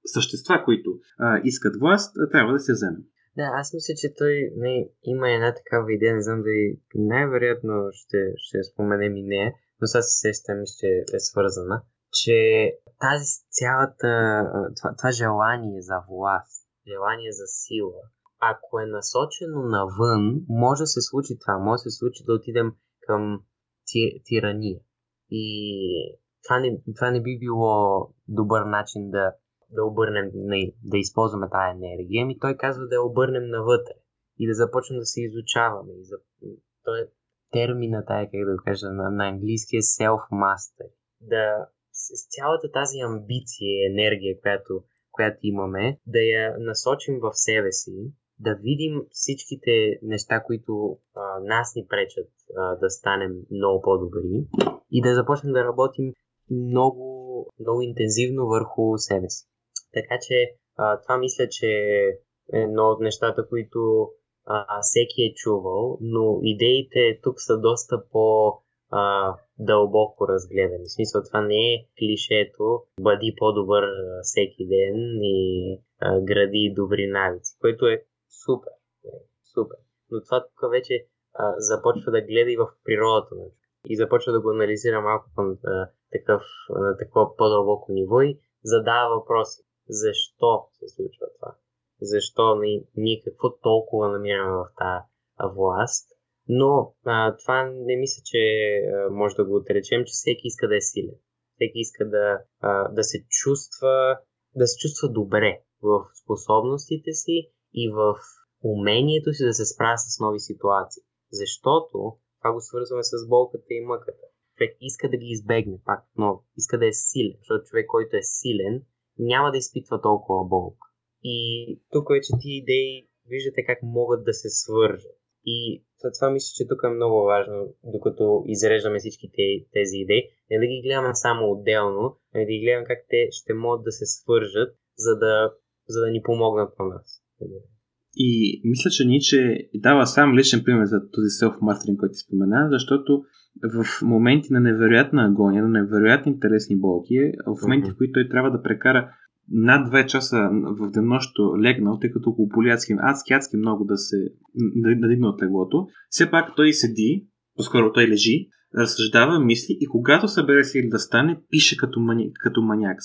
същества, които искат власт, трябва да се вземе. Да, аз мисля, че той има една такава идея, не знам дали най-вероятно ще споменем и нея, но сега се сещам, че е свързана, че тази цялата, това желание за власт, желание за сила, ако е насочено навън, може да се случи това, може да се случи да отидем към тирания. И това не би било добър начин да обърнем, да използваме тази енергия, ами той казва да я обърнем навътре и да започнем да се изучаваме. Той терминът е, как да го кажа, на английски е self-master. С цялата тази амбиция и енергия, която имаме, да я насочим в себе си, да видим всичките неща, които нас ни пречат да станем много по-добри и да започнем да работим много интензивно върху себе си. Така че това мисля, че е едно от нещата, които всеки е чувал, но идеите тук са доста по-дълбоко разгледани. В смисъл, това не е клишето бъди по-добър всеки ден и гради добри навици, което е супер. Но това тук вече започва да гледа и в природата на и започва да го анализира малко на такова по-дълбоко ниво и задава въпроси. Защо се случва това? Защо ние какво толкова намираме в тази власт? Но това не мисля, че може да го отречем, че всеки иска да е силен. Всеки иска да се чувства добре в способностите си и в умението си да се справя с нови ситуации. Защото това го свързваме с болката и мъката. Човек иска да ги избегне пак, но иска да е силен, защото човек, който е силен, няма да изпитва толкова болка. И тук вече тия идеи виждате как могат да се свържат. И това мисля, че тук е много важно, докато изреждаме всички тези идеи, не да ги гледаме само отделно, а да ги гледаме как те ще могат да се свържат, за да ни помогнат на нас. И мисля, че Ниче дава сам личен пример за този self-mastering, който спомена, защото в моменти на невероятна агония, на невероятни телесни болки, в моменти, в които той трябва да прекара над 2 часа в денощето легнал, тъй като полиадски, адски много да дигна от леглото, все пак той седи, по-скоро той лежи, разсъждава, мисли и когато събере сили да стане, пише като маняк.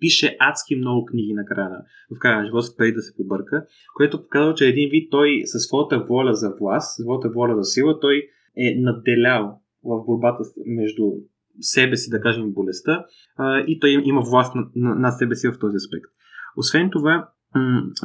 Пише адски много книги в края на живота, преди да се побърка, което показва, че един вид той със своята воля за власт, своята воля за сила, той е надделял в борбата между себе си, да кажем, болестта, и той има власт над себе си в този аспект. Освен това,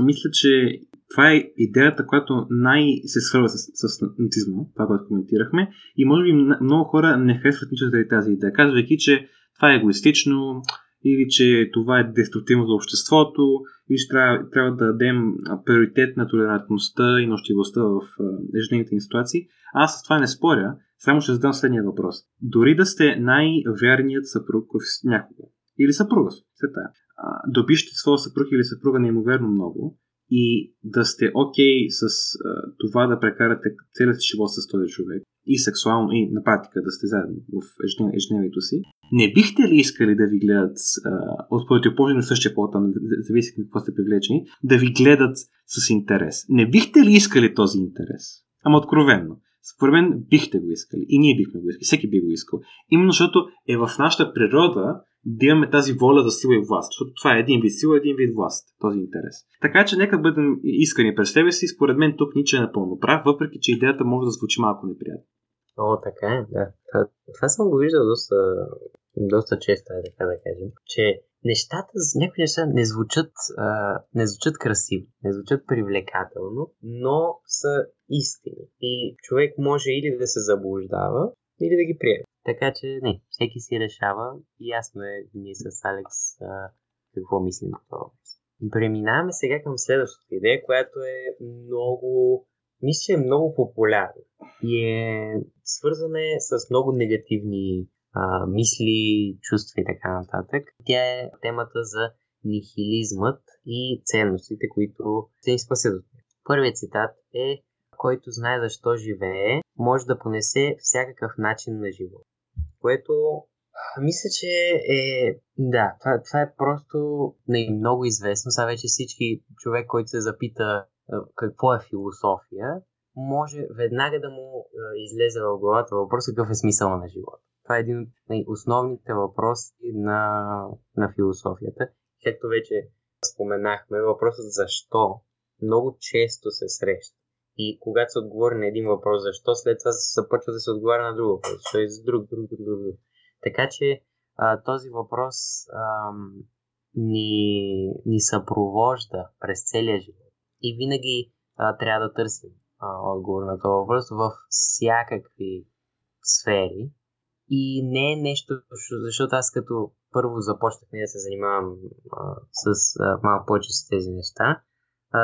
мисля, че това е идеята, която най-се свързва с нацизма, това, което коментирахме, и може би много хора не харесват Ниче заради тази идея, казвайки, че това е егоистично, или че това е деструктивно за обществото, или че трябва да дадем приоритет на толерантността и нощивостта в ежедневните ни ситуации. Аз с това не споря, само ще задам следния въпрос. Дори да сте най-вярният съпруг някога, или съпруга, да обичате своя съпруг или съпруга неимоверно много и да сте окей с това да прекарате целият живот с този човек и сексуално, и на практика да сте заедно в ежедневието си, не бихте ли искали да ви гледат от противоположен същия пол, там, зависи какво сте привлечени, да ви гледат с интерес? Не бихте ли искали този интерес? Ама откровенно. Според мен бихте го искали. И ние бихме го искали. Всеки би го искал. Именно защото е в нашата природа да имаме тази воля за сила и власт. Защото това е един вид сила, един вид власт. Този интерес. Така че нека бъдем искрени пред себе си. Според мен тук Ниче е напълно прав, въпреки че идеята може да звучи малко неприятно. О, така е, да. Това съм го виждал доста често, така да кажем. Че някои неща не звучат красиво, не звучат привлекателно, но са истини. И човек може или да се заблуждава, или да ги приеме. Така че не, всеки си решава и ясно е ние с Алекс какво мислим по това. Преминаваме сега към следващата идея, която е много, мисля, че е много популярна и е свързана с много негативни мисли, чувства и така нататък. Тя е темата за нихилизмът и ценностите, които се ни спасят от нея. Първият цитат е: който знае защо живее, може да понесе всякакъв начин на живот. Което мисля, че е... Да, това е просто много известно. Сега вече всички човек, който се запита какво е философия, може веднага да му излезе в главата въпроса какъв е смисъл на живота. Това е един от основните въпроси на философията. Както вече споменахме, въпросът защо много често се среща. И когато се отговори на един въпрос защо, след това се започва да се отговаря на друг въпрос. Защо е за друг. Така че този въпрос ни съпровожда през целия живот. И винаги трябва да търсим отговор на този въпрос в всякакви сфери. И не е нещо, защото аз като първо започнах да се занимавам малко повече с тези неща,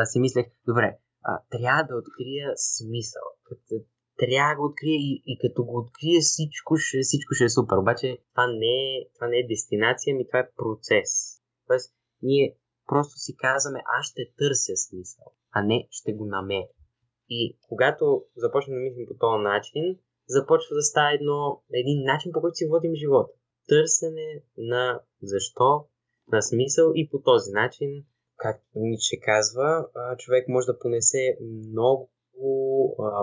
си мислех, добре, трябва да открия смисъл. Трябва да го открия и като го открия всичко ще е супер. Обаче това не е дестинация, ми това е процес. Тоест, ние просто си казваме, аз ще търся смисъл, а не ще го намеря. И когато започнем да мислим по този начин, започва да става един начин, по който си водим живота. Търсене на защо, на смисъл, и по този начин, както Ниче казва, човек може да понесе много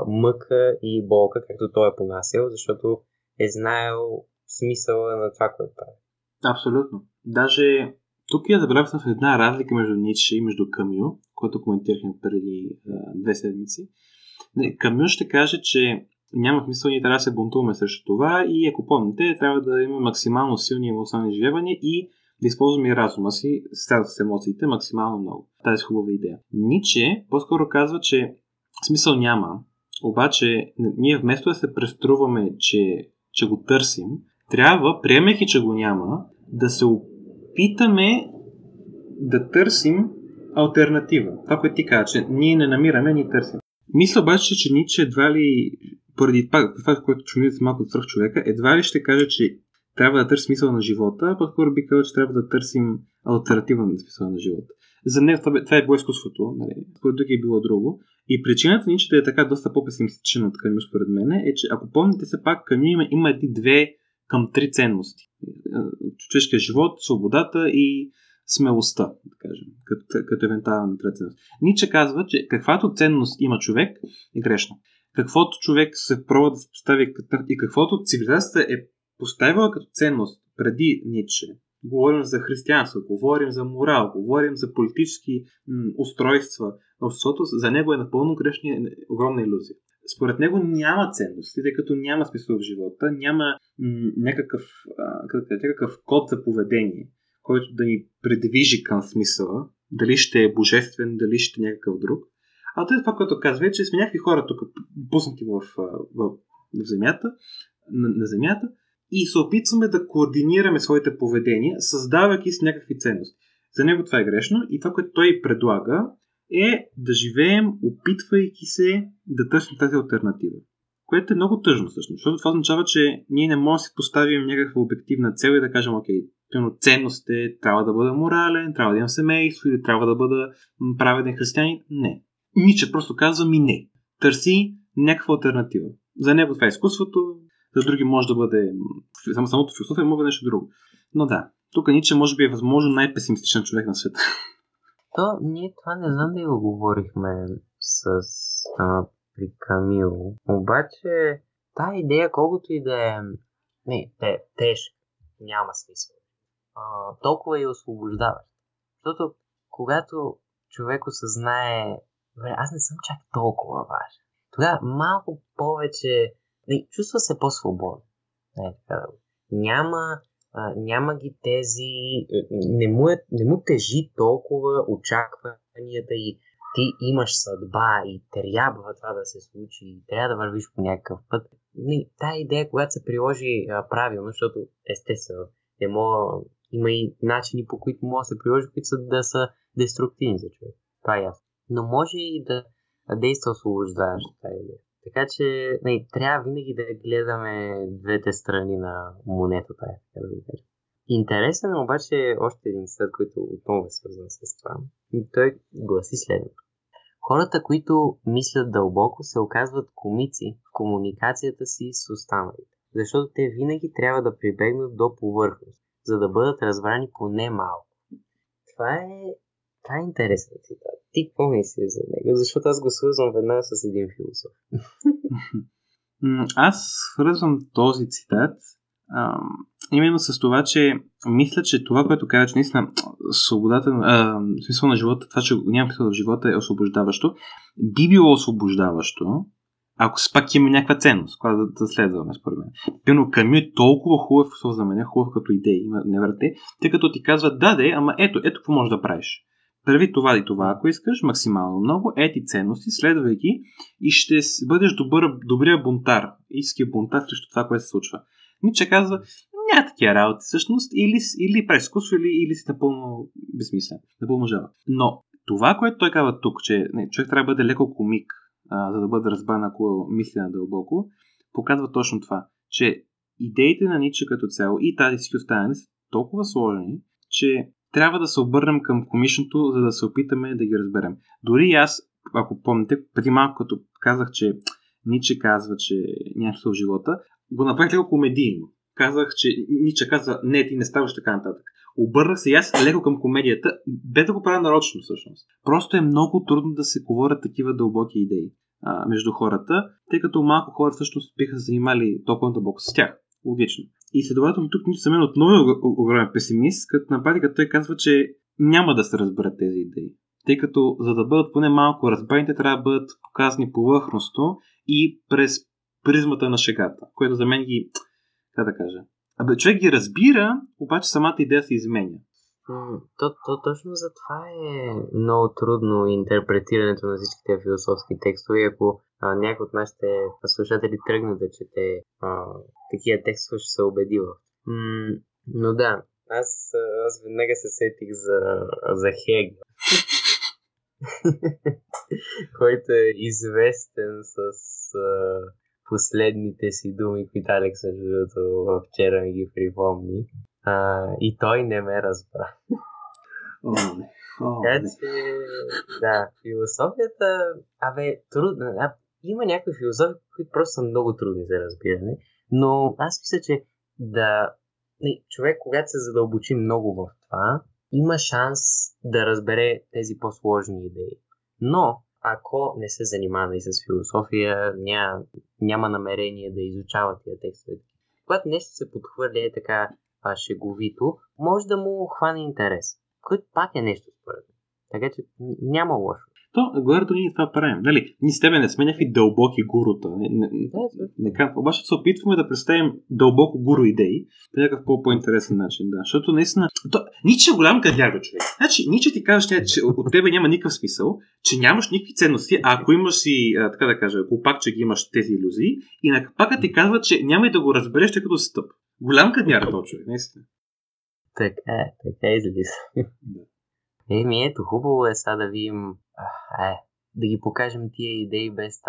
мъка и болка, както той е понасял, защото е знаел смисъла на това, което прави. Абсолютно. Даже тук я забравя в една разлика между Ниче и между Камю, който коментирахме преди 2 седмици. Камю ще каже, че няма смисъл, ние трябва да се бунтуваме срещу това и ако помните, трябва да имаме максимално силни емоционални изживявания и да използваме разума си, с емоциите максимално много. Тази хубава идея. Ниче по-скоро казва, че смисъл няма, обаче ние вместо да се преструваме, че го търсим, трябва, приемайки, че го няма, да се опитаме да търсим алтернатива. Това, което ти казва, че ние не намираме, ние търсим. Мисля обаче, че Ниче едва ли поради това, което чуни малко от свръх човека, едва ли ще каже, че трябва да търсим смисъл на живота, а по-скоро би казал, че трябва да търсим алтернативен смисъл на живота. За нея това е било изкуството, нали? Според други е било друго. И причината ни, че да е така доста по-песимистична от Камю, според мен, е, че ако помните се пак, Камю има едни 2 към 3 ценности. Човешкия живот, свободата и смелостта, да кажем, като евентуална ценност. Ниче казва, че каквато ценност има човек е грешна. Каквото човек се пробва да се постави и каквото цивилизацията е поставила като ценност преди Ницше. Говорим за християнство, говорим за морал, говорим за политически устройства. Обществото за него е напълно грешна и огромна илюзия. Според него няма ценности, тъй като няма смисъл в живота, няма някакъв код за поведение, който да ни предвижи към смисъла, дали ще е божествен, дали ще е някакъв друг. А това е това, което казва, че сме някакви хора тук, пуснати на земята, и се опитваме да координираме своите поведения, създавайки с някакви ценности. За него това е грешно и това, което той предлага, е да живеем, опитвайки се да търсим тази альтернатива. Което е много тъжно всъщност, защото това означава, че ние не можем да си поставим някаква обективна цел и да кажем, окей, ценностите, трябва да бъда морален, трябва да имам семейство или трябва да бъда праведен християнин. Не. Ниче просто казва ми не. Търси някаква альтернатива. За него това е изкуството, за други може да бъде самото философия, може да е нещо друго. Но да, тук Ниче може би е възможно най-песимистичен човек на света. То, ние това не знам да го говорихме при Камил. Обаче, тая идея, колкото и да е тежка, няма смисъл. Толкова и освобождаващ. Защото, когато човек осъзнае, аз не съм чак толкова важен, тогава малко повече чувства се по-свободно. Няма ги тези, не му тежи толкова очакванията и ти имаш съдба и трябва това да се случи и трябва да вървиш по някакъв път. Тая идея, когато се приложи правилно, защото естествено има и начини, по които може да се приложи, които да са деструктивни за човек. Това е ясно. Но може и да действа освобождаващо тая идея. Така че трябва винаги да гледаме двете страни на монетата. Интересен е обаче още един съд, който отново е свързан с това. И той гласи следното. Хората, които мислят дълбоко, се оказват комици в комуникацията си с останалите, защото те винаги трябва да прибегнат до повърхност, за да бъдат разбрани поне малко. Това е интересен цитат. Ти какво мислиш за него? Защото аз го свързвам веднага с един философ. Аз свързвам този цитат именно с това, че мисля, че това, което казва, че наистина свободата, смисъл на живота, това, че няма смисъл в живота е освобождаващо, би било освобождаващо, ако пак има някаква ценност, която да следваме, според мен. Пълно Камю е толкова хубав за мен, хубав като идея, не върте, тъй като ти казва, ама ето какво можеш да правиш. Прави това и това, ако искаш, максимално много, ети ценности, следвай ги и ще бъдеш добрия бунтар, истински бунтар срещу това, което се случва. Ниче казва, няма такива работи всъщност, или прави изкуство, или си напълно безсмислен, напълно жалък. Но това, което той казва тук, че човек трябва да бъде леко комик, за да бъде разбран, ако мисли надълбоко, показва точно това, че идеите на Ниче като цяло и тази всички останали са толкова сложени, че трябва да се обърнем към комичното, за да се опитаме да ги разберем. Дори аз, ако помните, преди малко като казах, че Ниче казва, че няма смисъл в живота, го направих леко комедийно. Казах, че Ниче казва, не, ти не ставаш така нататък. Обърнах се и аз леко към комедията, без да го правя нарочно всъщност. Просто е много трудно да се говорят такива дълбоки идеи между хората, тъй като малко хора всъщност биха се занимали толкова дълбоко с тях. Логично. И следователно тук Ниче за мен отново е огромен песимист, като напади, като той казва, че няма да се разберат тези идеи. Тъй като за да бъдат поне малко разбрани, те трябва да бъдат показани повърхностно и през призмата на шегата, което за мен ги, как да кажа, човек ги разбира, обаче самата идея се изменя. То точно за това е много трудно интерпретирането на всичките философски текстове. Ако някой от нашите слушатели тръгне да чете такива текстове, ще се убеди в. Но да, аз веднага се сетих за Хегел, който е известен с последните си думи, които Алекс вчера ми ги припомни. И той не ме разбра. Така че, да, философията, абе, трудна. Има някои философии, които просто са много трудни за разбиране, но аз мисля, че да, човек, когато се задълбочи много в това, има шанс да разбере тези по-сложни идеи. Но, ако не се занимава и с философия, няма намерение да изучава тия текстове. Когато нещо се подхвърля е така шеговито, може да му хване интерес, който пак е нещо според. Така че няма лошо. То, гледато ние това правим. Нали, ние с тебе не сме някакви дълбоки гурута. Обаче се опитваме да представим дълбоко гуру идеи по някакъв по-интересен начин. Да. Защото наистина... Ниче е голям кадляга, човек. Значи, Ниче ти казваш, че от тебе няма никакъв смисъл, че нямаш никакви ценности, а ако имаш и, така да кажа, ако пак, че ги имаш тези илюзии, и накапака ти казва, че няма и да го разбереш, тъй като си тъп. Голям кадляга този човек, наистина. Така излиза. Еми, ето, хубаво е сега да видим, да ги покажем тия идеи без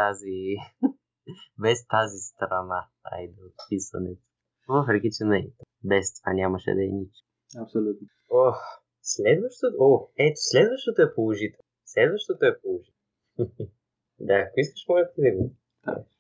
тази страна, айде, от писането. Въпреки, че не, без това нямаше да е нищо. Абсолютно. Следващото е положително. Да, ако искаш, може да го.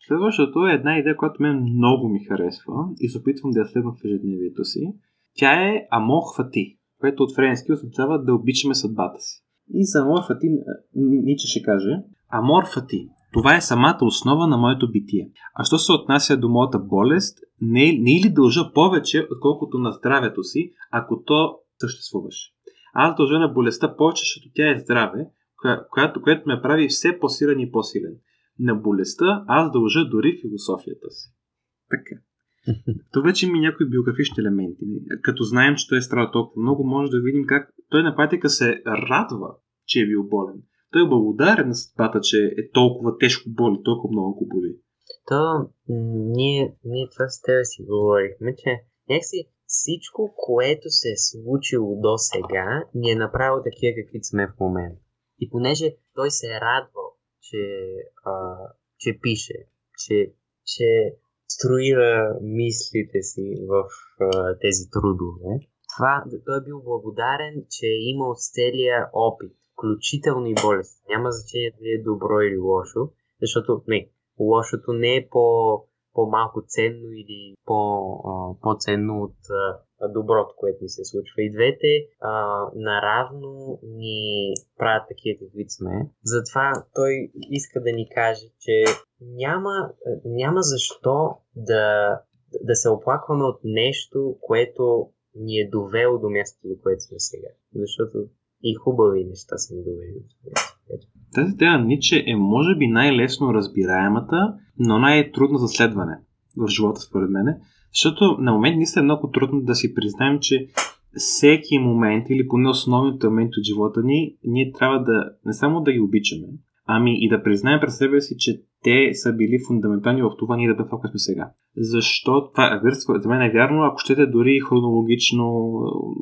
Следващото е една идея, която мен много ми харесва и се опитвам да я следвам в ежедневието си. Тя е Амор Фати, което от френски означава да обичаме съдбата си. И за Амор Фати Ниче ще каже: Амор Фати, това е самата основа на моето битие. А що се отнася до моята болест, не ли дължа повече, отколкото на здравето си, ако то съществуваше. Аз дължа на болестта повече, защото тя е здраве, което ме прави все по-силен и по-силен. На болестта аз дължа дори философията си. Така. То вече има някои биографични елементи. Като знаем, че той е страдал толкова много, може да видим как той на практика се радва, че е бил болен. Той е благодарен на съдбата, че е толкова тежко боли, толкова много боли. То ние това с тебе си говорихме, че някакси всичко, което се е случило до сега, ни е направило такива, каквито сме в момента. И понеже той се е радвал, че пише, че струира мислите си в тези трудове. Той е бил благодарен, че е имал целия опит, включително и болест. Няма значение дали е добро или лошо, защото лошото не е по-малко ценно или по-ценно от доброто, което ни се случва. И двете наравно ни правят такива, каквито сме. Затова той иска да ни каже, че няма защо да се оплакваме от нещо, което ни е довело до мястото, до което сме сега. Защото и хубави неща са ни довели до мястото. Тази тема Ниче е може би най-лесно разбираемата, но най-трудна за следване в живота, според мене. Защото на момент ни е много трудно да си признаем, че всеки момент или поне основните моменти от живота ни, ние трябва да не само да ги обичаме, ами и да признаем пред себе си, че те са били фундаментални в това ние да бъдем толкова сме сега. Защото това за мен е вярно, ако щете дори хронологично,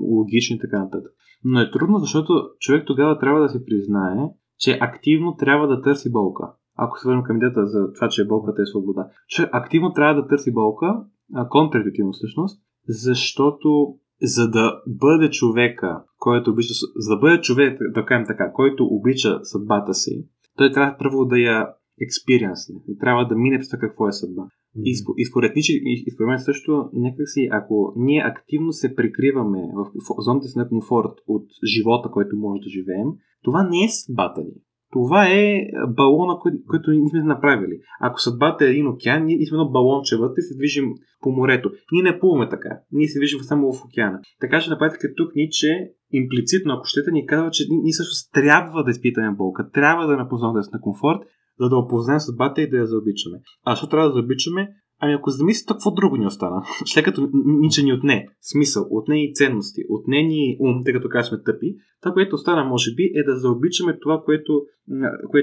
логично и така нататък. Но е трудно, защото човек тогава трябва да си признае, че активно трябва да търси болка. Ако се върнем към идеята за това, че болката е свобода. Човек активно трябва да търси болка, контрактивно всъщност, защото за да бъде човека, който обича, за да бъде човек, да кажем така, който обича съдбата си, той трябва първо да я експириенсне. Трябва да мине през това какво е съдба. Mm-hmm. И според Ниче, и според мен също, някакси, ако ние активно се прикриваме в зоната си на комфорт от живота, който може да живеем, това не е съдбата ни. Това е балона, който ние сме направили. Ако съдбата е един океан, ние сме едно балонче вътре и се движим по морето. Ние не плуваме така. Ние се движим само в океана. Така че нападка тук Ниче имплицитно, ако щете, ни казва, че ние също трябва да изпитаме болка. Трябва да напознаем да си на комфорт, за да опознаем съдбата и да я заобичаме. А защо трябва да заобичаме? Ами ако замисли, то какво друго ни остана? След като Ниче ни отне смисъл, отне ни ценности, отне ни ум, тъй като казваме тъпи, това, което остана, може би, е да заобичаме това, което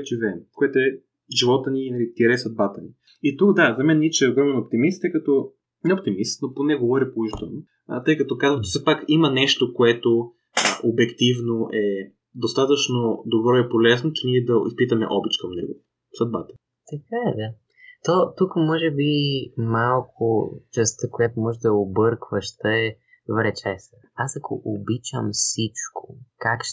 живеем, което е живота ни, нали, тире съдбата ни. И тук, да, за мен Ниче е огромен оптимист, тъй като не оптимист, но поне говори положително, тъй като казва, че все пак има нещо, което обективно е достатъчно добро и полезно, че ние да изпитаме обич към него. Съдбата. Така е, да. То, тук може би малко частта, която може да объркваща е, добре, чай се. аз ако обичам всичко, как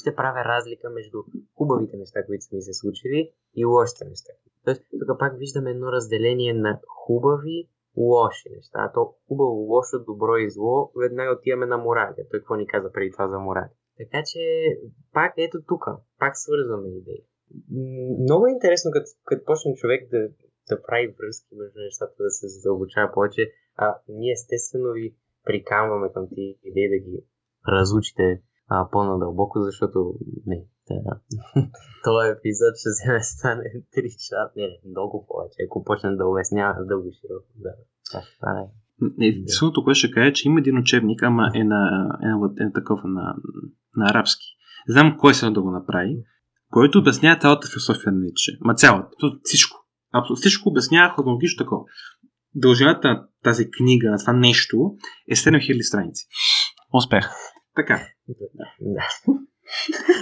ще правя разлика между хубавите неща, които са ми се случили, и лошите неща? Тоест, тук пак виждаме едно разделение на хубави, лоши неща. А то хубаво, лошо, добро и зло, веднага отиваме на моралия. Той какво ни каза преди това за моралия? Така че, пак ето тук, пак свързваме идеи. Много е интересно, като почне човек да прави връзки между нещата, да се задълбочава повече. Ние естествено ви приканваме към тези идеи да ги разучите по-надълбоко, защото не, този епизод ще стане 3 часа, не, много повече, ако почнем да обясняваме дълго широко, да, ще стане. Единственото, което ще кажа, че има един учебник, ама е на такова на арабски. Знам кой се да го направи, който обяснява цялата философия на Ницше. Ма цялата, всичко. Абсолютно всичко обяснява хронологично такова. Дължината на тази книга, на това нещо, е 7000 страници. Успех. Така.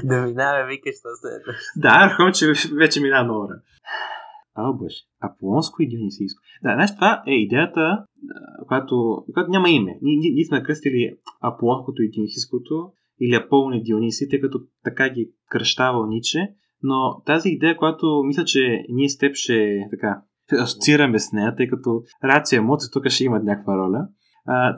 Да минаваме, викаш на следва. Да, архом, че вече минава много време. А, боже. Аполонско и Дионисийско. Да, знаеш, това е идеята, която няма име. Ние сме кръстили Аполонското и Дионисийското или Аполон и Дионисий, тъй като така ги кръщава Ницше, но тази идея, която мисля, че ние с теб ще така асоциираме с нея, тъй като рацио и емоция тук ще имат някаква роля.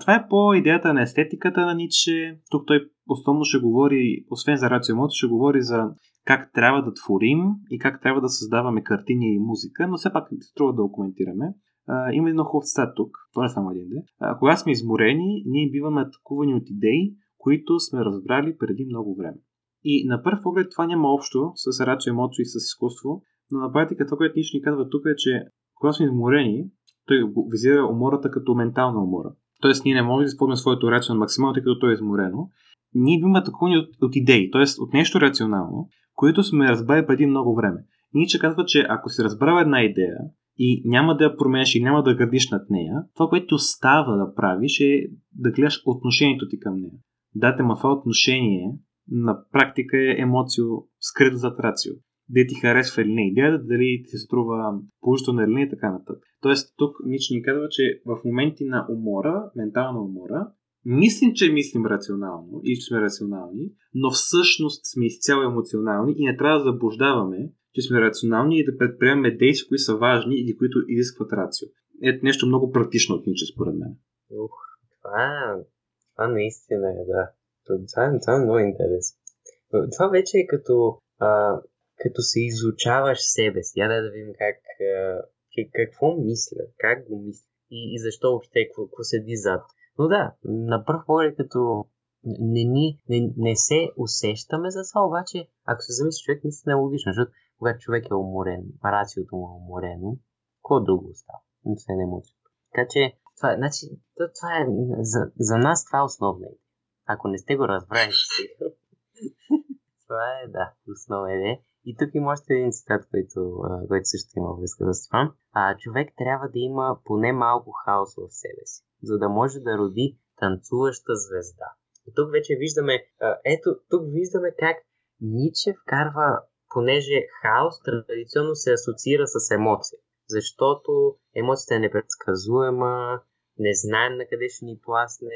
Това е по идеята на естетиката на Ницше. Тук той основно ще говори, освен за рацио и емоция, ще говори за как трябва да творим и как трябва да създаваме картини и музика, но все пак струва да го коментираме. Има едно хубав цитат тук, това е само един ден. Кога сме изморени, ние биваме атакувани от идеи, които сме разбрали преди много време. И на първ поглед това няма общо с рацио и емоцио и с изкуство, но на практика това, което Ницше ни казва тук е, че когато сме изморени, той визира умората като ментална умора. Тоест ние не можем да изпълним своето рационално максимално, тъй като той е изморено. Ние биваме атакувани от идеи, т.е. от нещо рационално, което сме разбрали преди много време. Ницше казва, че ако си разбрал една идея и няма да я променеш и няма да градиш над нея, това, което става да правиш е да гледаш отношението ти към нея. Да, тема това отношение на практика е емоцио, скрито зад рацио. Дали ти харесва или не идеята, дали ти се струва положително или не и така нататък. Тоест тук Ницше ни казва, че в моменти на умора, ментална умора, мислим, че мислим рационално и че сме рационални, но всъщност сме изцяло емоционални и не трябва да заблуждаваме, че сме рационални и да предприемаме действия, които са важни и които изискват рацио. Ето нещо много практично от Ницше, според мен. Това наистина е, да. Това е много интересно. Това вече е като се изучаваш себе си. Я да видим какво мисля, как го мисля и защо въобще, какво седи зад. Но да, на пръв поглед като не се усещаме за това, обаче ако се замисли човек, наистина е логично, защото когато човек е уморен, рациото му е уморено, какво друго остава? Но се не мучи. Така че, това е за нас това е основно. Ако не сте го разбрали, това е, да, основен е. И тук има още един цитат, който също има връзка с това. Човек трябва да има поне малко хаос в себе си, за да може да роди танцуваща звезда. И тук вече виждаме, как Ницше вкарва, понеже хаос традиционно се асоциира с емоция. Защото емоцията е непредсказуема, не знаем на къде ще ни пласне.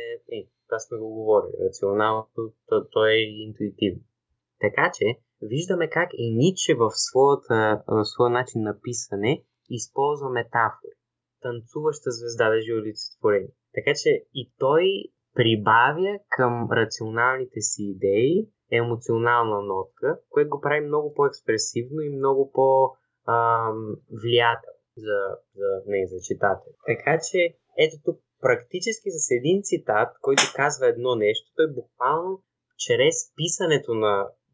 Това сме го говорили. Рационалното, то е интуитивно. Така че виждаме как и Ницше в своя начин на писане използва метафори. Танцуваща звезда да живе олицетворение. Така че и той прибавя към рационалните си идеи емоционална нотка, което го прави много по-експресивно и много по-влиятелно за читател. Така че ето тук практически с един цитат, който казва едно нещо, той буквално чрез писането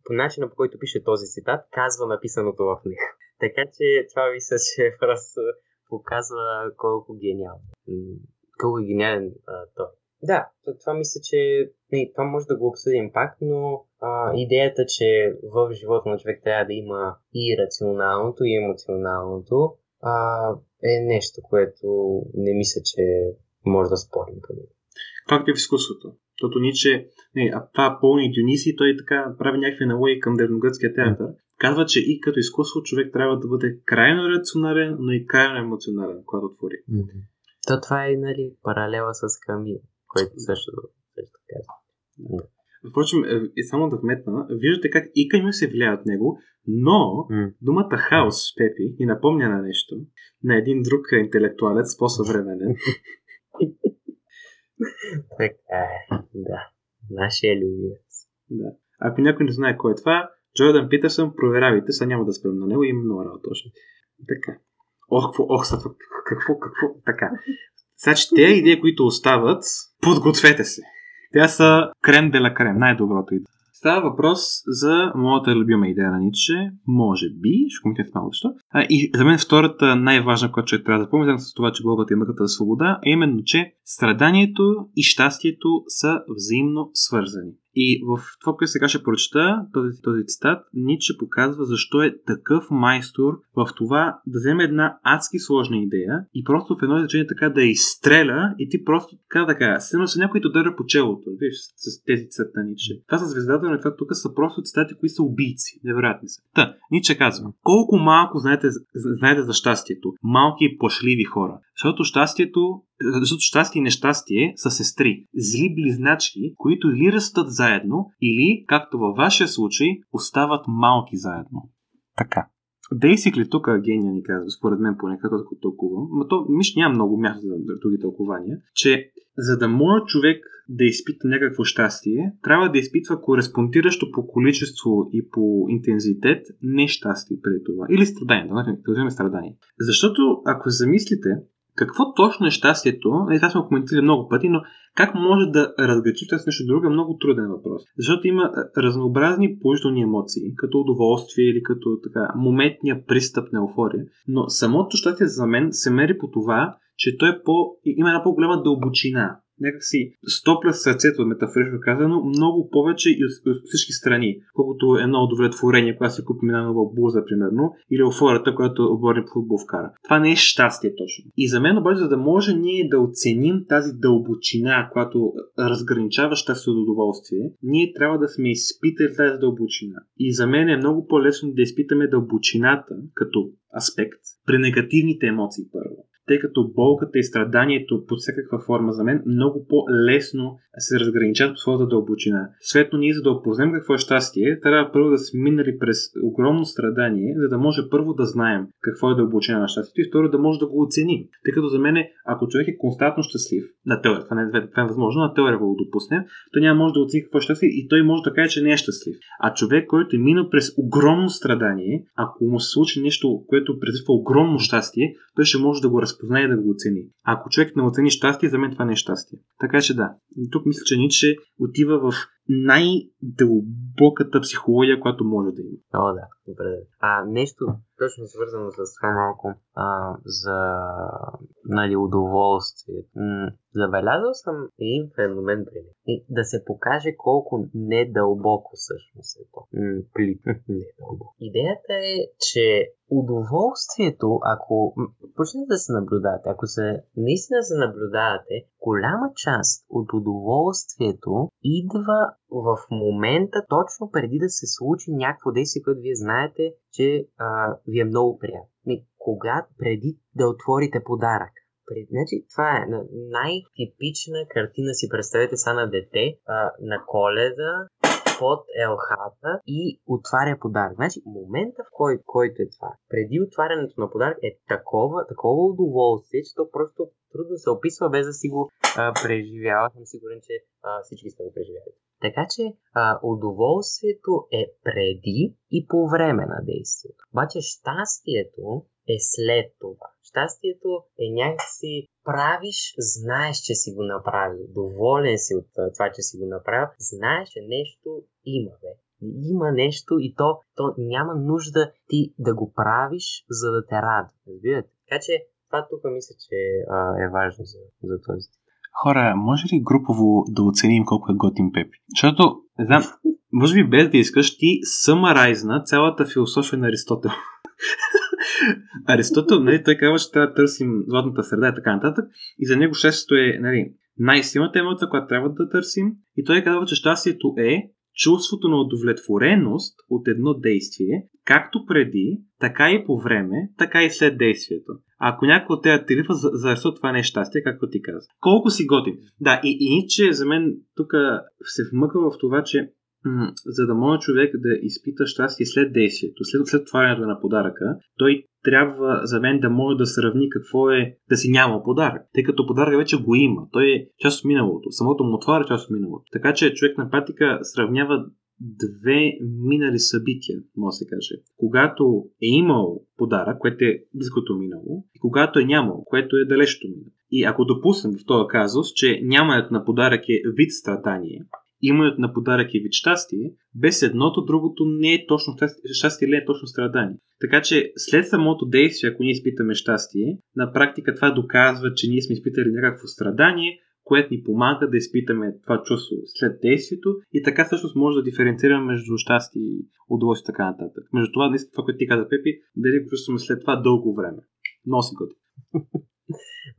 по начина, по който пише този цитат, казва написаното в них. Така че това мисля, че просто показва колко гениален той. Да, това мисля, че това може да го обсъдим пак, но идеята, че в живота на човек трябва да има и рационалното, и емоционалното, е нещо, което не мисля, че може да спорим по него. Както е в изкуството? Защото Ницше, това Аполон и Дионисий, той така прави някакви аналогии към древногръцкия театър. Казва, че и като изкуство човек трябва да бъде крайно рационален, но и крайно емоционален, когато твори. То това е паралела с Камил, който също впрочем, само да вметна, виждате как и Камю се влияе от него, но думата хаос, Пепи, ни напомня на нещо, на един друг интелектуалец, по-съвременен. Така, да. Нашия любимец. Да. Ако някой не знае кой е това, Джордан Питерсън, проверявайте, сега няма да спрем на него, има много работа точно. Така. Какво? Така. Значи, те идеи, които остават, подгответе се. Тя са крем де ла крем, най-доброто идея. Става въпрос за моята любима идея на Ницше, може би, ще коментираме в малко що. И за мен втората най-важна, която човек трябва да помня, с това, че Богът е мъката за свобода, е именно, че страданието и щастието са взаимно свързани. И в това, което сега ще прочета, този цитат, Ницше показва защо е такъв майстор в това да вземе една адски сложна идея и просто в едно изречение така да изстреля и ти просто така, сено са някой дъра по челото, виж, с тези цитати на Ницше. Това са звездата, но това тук са просто цитати, които са убийци, невероятни са. Та, Ницше казва, колко малко знаете за щастието, малки и плашливи хора, защото щастие и нещастие са сестри, зли близначки, които или растат заедно, или, както във вашия случай, остават малки заедно. Така. Дейсикли тук гения ни казва, според мен поне като тълкувам, но то миш няма много място за други тълкования, че за да може човек да изпита някакво щастие, трябва да изпитва кореспондиращо по количество и по интензитет нещастие преди това. Или страдание, да вземе страдание. Защото, ако замислите, какво точно е щастието, това сме коментирали много пъти, но как може да разграничи това с нещо друго е много труден въпрос. Защото има разнообразни положителни емоции, като удоволствие или като така моментния пристъп на еуфория, но самото щастие за мен се мери по това, че той има една по-голяма дълбочина. Някак си стопля сърцето, метафорично казано, много повече и от всички страни, колкото едно удовлетворение, когато се купи нова блуза, примерно, или еуфорията, която отборни по футбол вкара. Това не е щастие точно. И за мен обаче, за да може ние да оценим тази дълбочина, която разграничава щастие от удоволствие, ние трябва да сме изпитали тази дълбочина. И за мен е много по-лесно да изпитаме дълбочината като аспект при негативните емоции първо. Тъй като болката и страданието под всякаква форма за мен много по-лесно се разграничат по своята дълбочина. Светно ние, за да опознаем какво е щастие, трябва първо да сме минали през огромно страдание, за да може първо да знаем какво е дълбочина на щастието и второ да може да го оценим. Тъй като за мен, ако човек е константно щастлив, на теория, това е възможно, на теория го допусне, той няма може да оцени какво е щастие и той може да каже, че не е щастлив. А човек, който е минал през огромно страдание, ако му се случи нещо, което предизвиква огромно щастие, той ще може да го познай да го оцени. Ако човек не оцени щастие, за мен това не е щастие. Така че да. Тук мисля, че Ницше отива в най-дълбоката психология, която може да има. О, да. Добре. Нещо точно свързано с това малко за удоволствие. Забелязал съм един феномен при мен. Да се покаже колко недълбоко всъщност е то. Недълбоко. Идеята е, че удоволствието, ако почнете да се наблюдавате, ако наистина се наблюдавате, голяма част от удоволствието идва в момента, точно преди да се случи някакво действие, което вие знаете, че ви е много приятно. Когато преди да отворите подарък. Значи, това е най-типична картина, си представете са на дете, на Коледа, под елхата и отваря подарък. Значи, момента в който е това, преди отварянето на подарък е такова удоволствие, че то просто трудно се описва без да си го преживява. Съм сигурен, че всички сте го преживяли. Така че удоволствието е преди и по време на действието. Обаче щастието е след това. Щастието е някакси правиш, знаеш, че си го направил. Доволен си от това, че си го направил. Знаеш, че нещо има, бе. Има нещо и то няма нужда ти да го правиш, за да те радва. Разбирате? Така че това тук мисля, че е важно за този. Хора, може ли групово да оценим колко е готин Пепи? Защото, не знам, може би без да искаш, ти самарайзна цялата философия на Аристотел. Аристотел, той казва, че трябва да търсим златната среда и така нататък. И за него щастието е най-силната емоция, която трябва да търсим. И той казва, че щастието е чувството на удовлетвореност от едно действие, както преди, така и по време, така и след действието. А ако някой от тези тарифа зарисува това нещастие, както ти каза. Колко си готин. Да, и Ницше за мен тук се вмъква в това, че за да може човек да изпита щастие след действието, след отварянето на подаръка, той трябва за мен да може да сравни какво е да си няма подарък. Тъй като подарък вече го има. Той е част от миналото. Самото му отваря част от миналото. Така че човек на практика сравнява две минали събития, може да се каже. Когато е имал подарък, което е близкото минало, и когато е нямал, което е далечното минало. И ако допуснем в този казус, че нямането на подарък е вид страдание, имането на подарък е вид щастие, без едното другото не е точно щастие или е точно страдание. Така че след самото действие, ако ние изпитаме щастие, на практика това доказва, че ние сме изпитали някакво страдание, което ни помага да изпитаме това чувство след действието и така всъщност може да диференцираме между щастие и удоволствие и така нататък. Между това, наистина това, което ти каза, Пепи, дали го чувстваме след това дълго време. Носи го.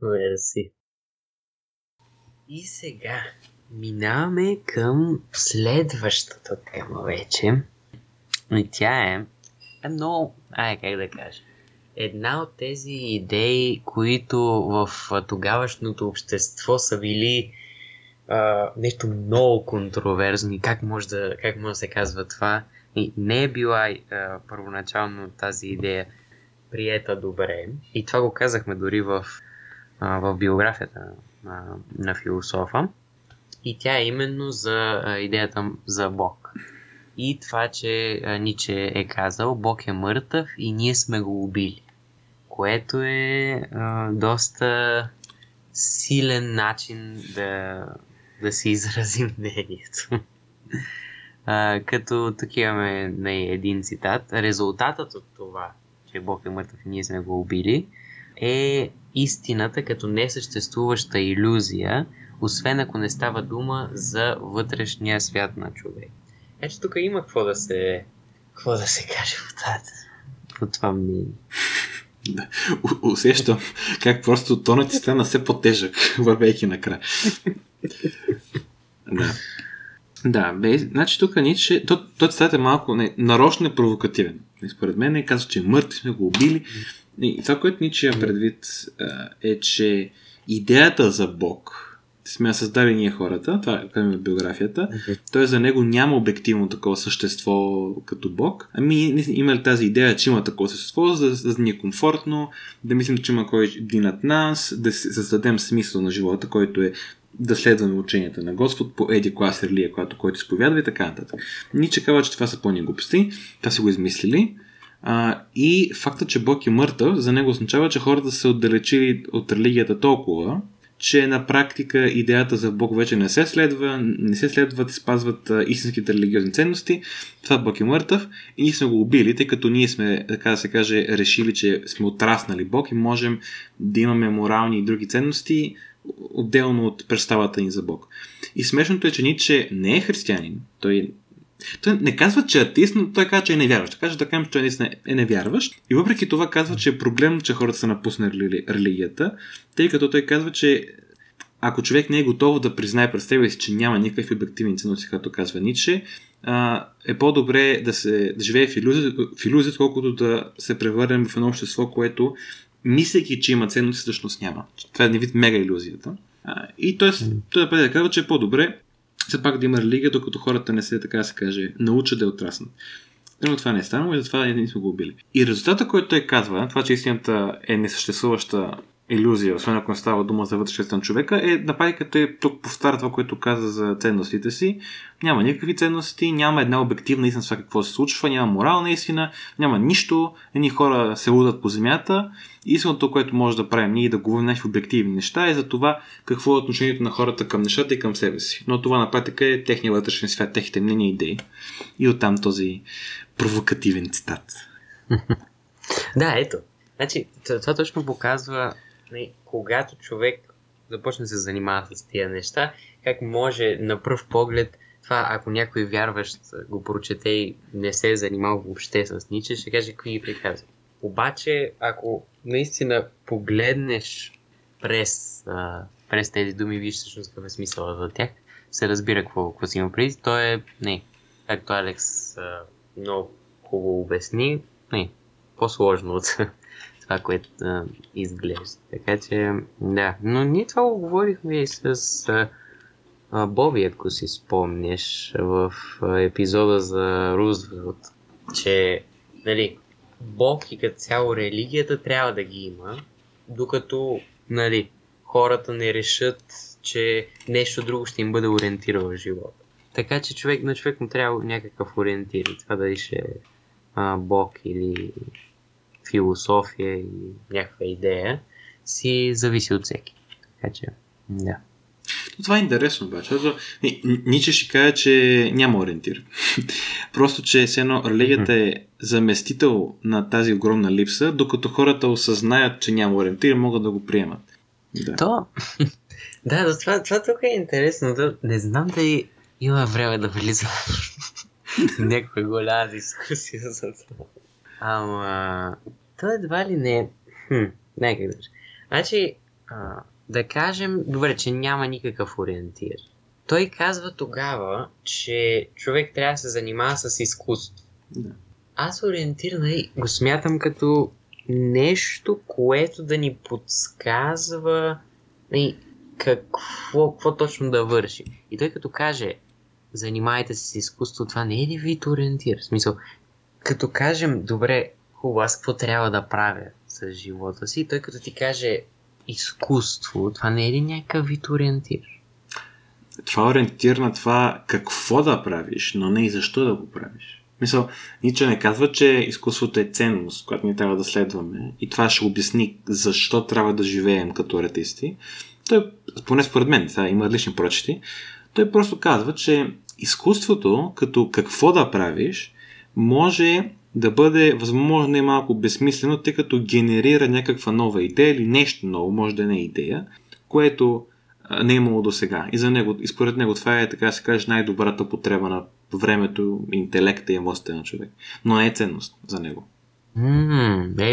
Мерси. И сега минаваме към следващата тема вече. И тя е много, как да кажа, една от тези идеи, които в тогавашното общество са били нещо много контроверзно. Как може да се казва това? И не е била първоначално тази идея приета добре. И това го казахме дори в биографията на философа. И тя е именно за идеята за Бог. И това, че Ниче е казал, Бог е мъртъв и ние сме го убили. Което е доста силен начин да си изразим мнението. Като тук имаме един цитат. Резултатът от това, че Бог е мъртъв и ние сме го убили, е истината като несъществуваща илюзия, освен ако не става дума за вътрешния свят на човек. Ето тук има какво да се каже по това мнение. Да, усещам как просто тонът ти стана все по-тежък, вървейки накрая. Да, бе, значи тук Ницше, той цитата е малко нарочно провокативен. Според мен е казва, че мъртви сме го убили. И това, което Ницше е предвид е, че идеята за Бог сме създали ние хората, това е биографията, т.е. за него няма обективно такова същество като Бог. Ами има ли тази идея, че има такова същество, за да ни е комфортно, да мислим, че има кой един над нас, да създадем смисъл на живота, който е да следваме ученията на Господ по еди коя религия, който изповядва и така нататък. Ницше казва, че това са пълни глупости, това са го измислили. И фактът, че Бог е мъртъв, за него означава, че хората са се отдалечили от религията толкова, че на практика идеята за Бог вече не се следва, не се следват и спазват истинските религиозни ценности. Това Бог е мъртъв и ние сме го убили, тъй като ние сме, така да се каже, решили, че сме отраснали Бог и можем да имаме морални и други ценности отделно от представата ни за Бог. И смешното е, че Ницше не е християнин. Той не казва, че е атеист, но той казва, че е невярващ. Така, че е невярващ. И въпреки това казва, че е проблем, че хората са напуснали религията, тъй като той казва, че ако човек не е готов да признае пред себе си, че няма никакви обективни ценности, както казва Ницше, е по-добре да живее в илюзия, отколкото да се превърнем в едно общество, което, мислейки, че има ценности, всъщност няма. Това е един вид мега илюзията. И той казва, че е по-добре все пак да има религия, докато хората не се, така да се каже, научат да е отраснат. Но това не е станало и затова не сме го убили. И резултата, който той казва, това, че истината е несъществуваща илюзия, освен ако не става дума за вътрешността на човека, е напади, като той тук повтаря това, което каза за ценностите си. Няма никакви ценности, няма една обективна истина това какво се случва, няма морална истина, няма нищо, едни хора се лудат по земята. Истиното, което може да правим ние да говорим някакви обективни неща е за това какво е отношението на хората към нещата и към себе си. Но това на практика е техния вътрешен свят, техните мнения и идеи. И оттам този провокативен цитат. Да, ето. Значи, това точно показва, когато човек започне да се занимава с тия неща, как може на пръв поглед това, ако някой вярващ го прочете и не се е занимал въобще с Ницше, ще каже какви ги приказва. Обаче, ако наистина погледнеш през тези думи, виж всъщност какъв е смисъл за тях, се разбира какво си има преди. То е, както Алекс много хубаво обясни, по-сложно от това, което изглежда. Така че, да. Но ние това говорихме и с Боби, ако си спомнеш, в епизода за Рузвелт, че, нали, Бог и като цяло религията трябва да ги има, докато, нали, хората не решат, че нещо друго ще им бъде ориентирало в живота. Така че човек, на човек му трябва някакъв ориентир. Това дали ще е Бог или философия или някаква идея, си зависи от всеки. Така че, да. Това е интересно обаче. Ниче ще каже, че няма ориентир. Просто, че все едно религията е заместител на тази огромна липса, докато хората осъзнаят, че няма ориентир, могат да го приемат. Да. То... да, за това тук е интересно. Не знам дали има време да влизам някаква голяма дискусия за това. Ама... това едва ли не е... Нека да кажа. Значи... да кажем, добре, че няма никакъв ориентир. Той казва тогава, че човек трябва да се занимава с изкуство. Да. Аз ориентир го смятам като нещо, което да ни подсказва какво точно да върши. И той като каже, занимайте се с изкуство, това не е ли вид ориентир? В смисъл, като кажем, добре, хубаво, аз какво трябва да правя с живота си? Той като ти каже... изкуство, това не е ли някакъв вид ориентир? Това ориентир на това какво да правиш, но не и защо да го правиш. Мисъл, Ницше не казва, че изкуството е ценност, която ни трябва да следваме и това ще обясни защо трябва да живеем като артисти. Той, поне според мен, сега има различни прочети, той просто казва, че изкуството, като какво да правиш, може да бъде възможно и малко безсмислено, тъй като генерира някаква нова идея или нещо ново, може да не е идея, което не е имало до сега. И според него това е, така да се каже, най-добрата потреба на времето, интелекта и емоцията на човек. Но не е ценност за него.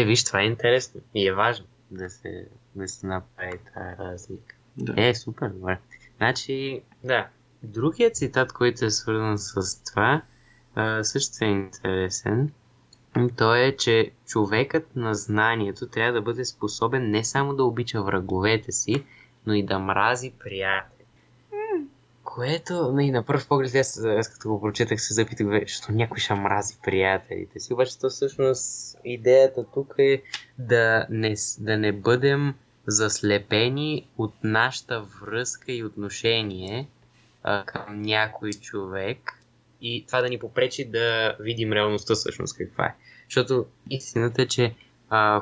Виж, това е интересно и е важно да се направи тази разлика. Да. Супер, добре. Значи, да. Другият цитат, който е свързан с това, също е интересен. То е, че човекът на знанието трябва да бъде способен не само да обича враговете си, но и да мрази приятели. Което, на пръв поглед, аз като го прочетах се запитах, защото някой ще мрази приятелите си. Обаче то всъщност идеята тук е да не бъдем заслепени от нашата връзка и отношение към някой човек. И това да ни попречи да видим реалността всъщност каква е. Защото истината е, че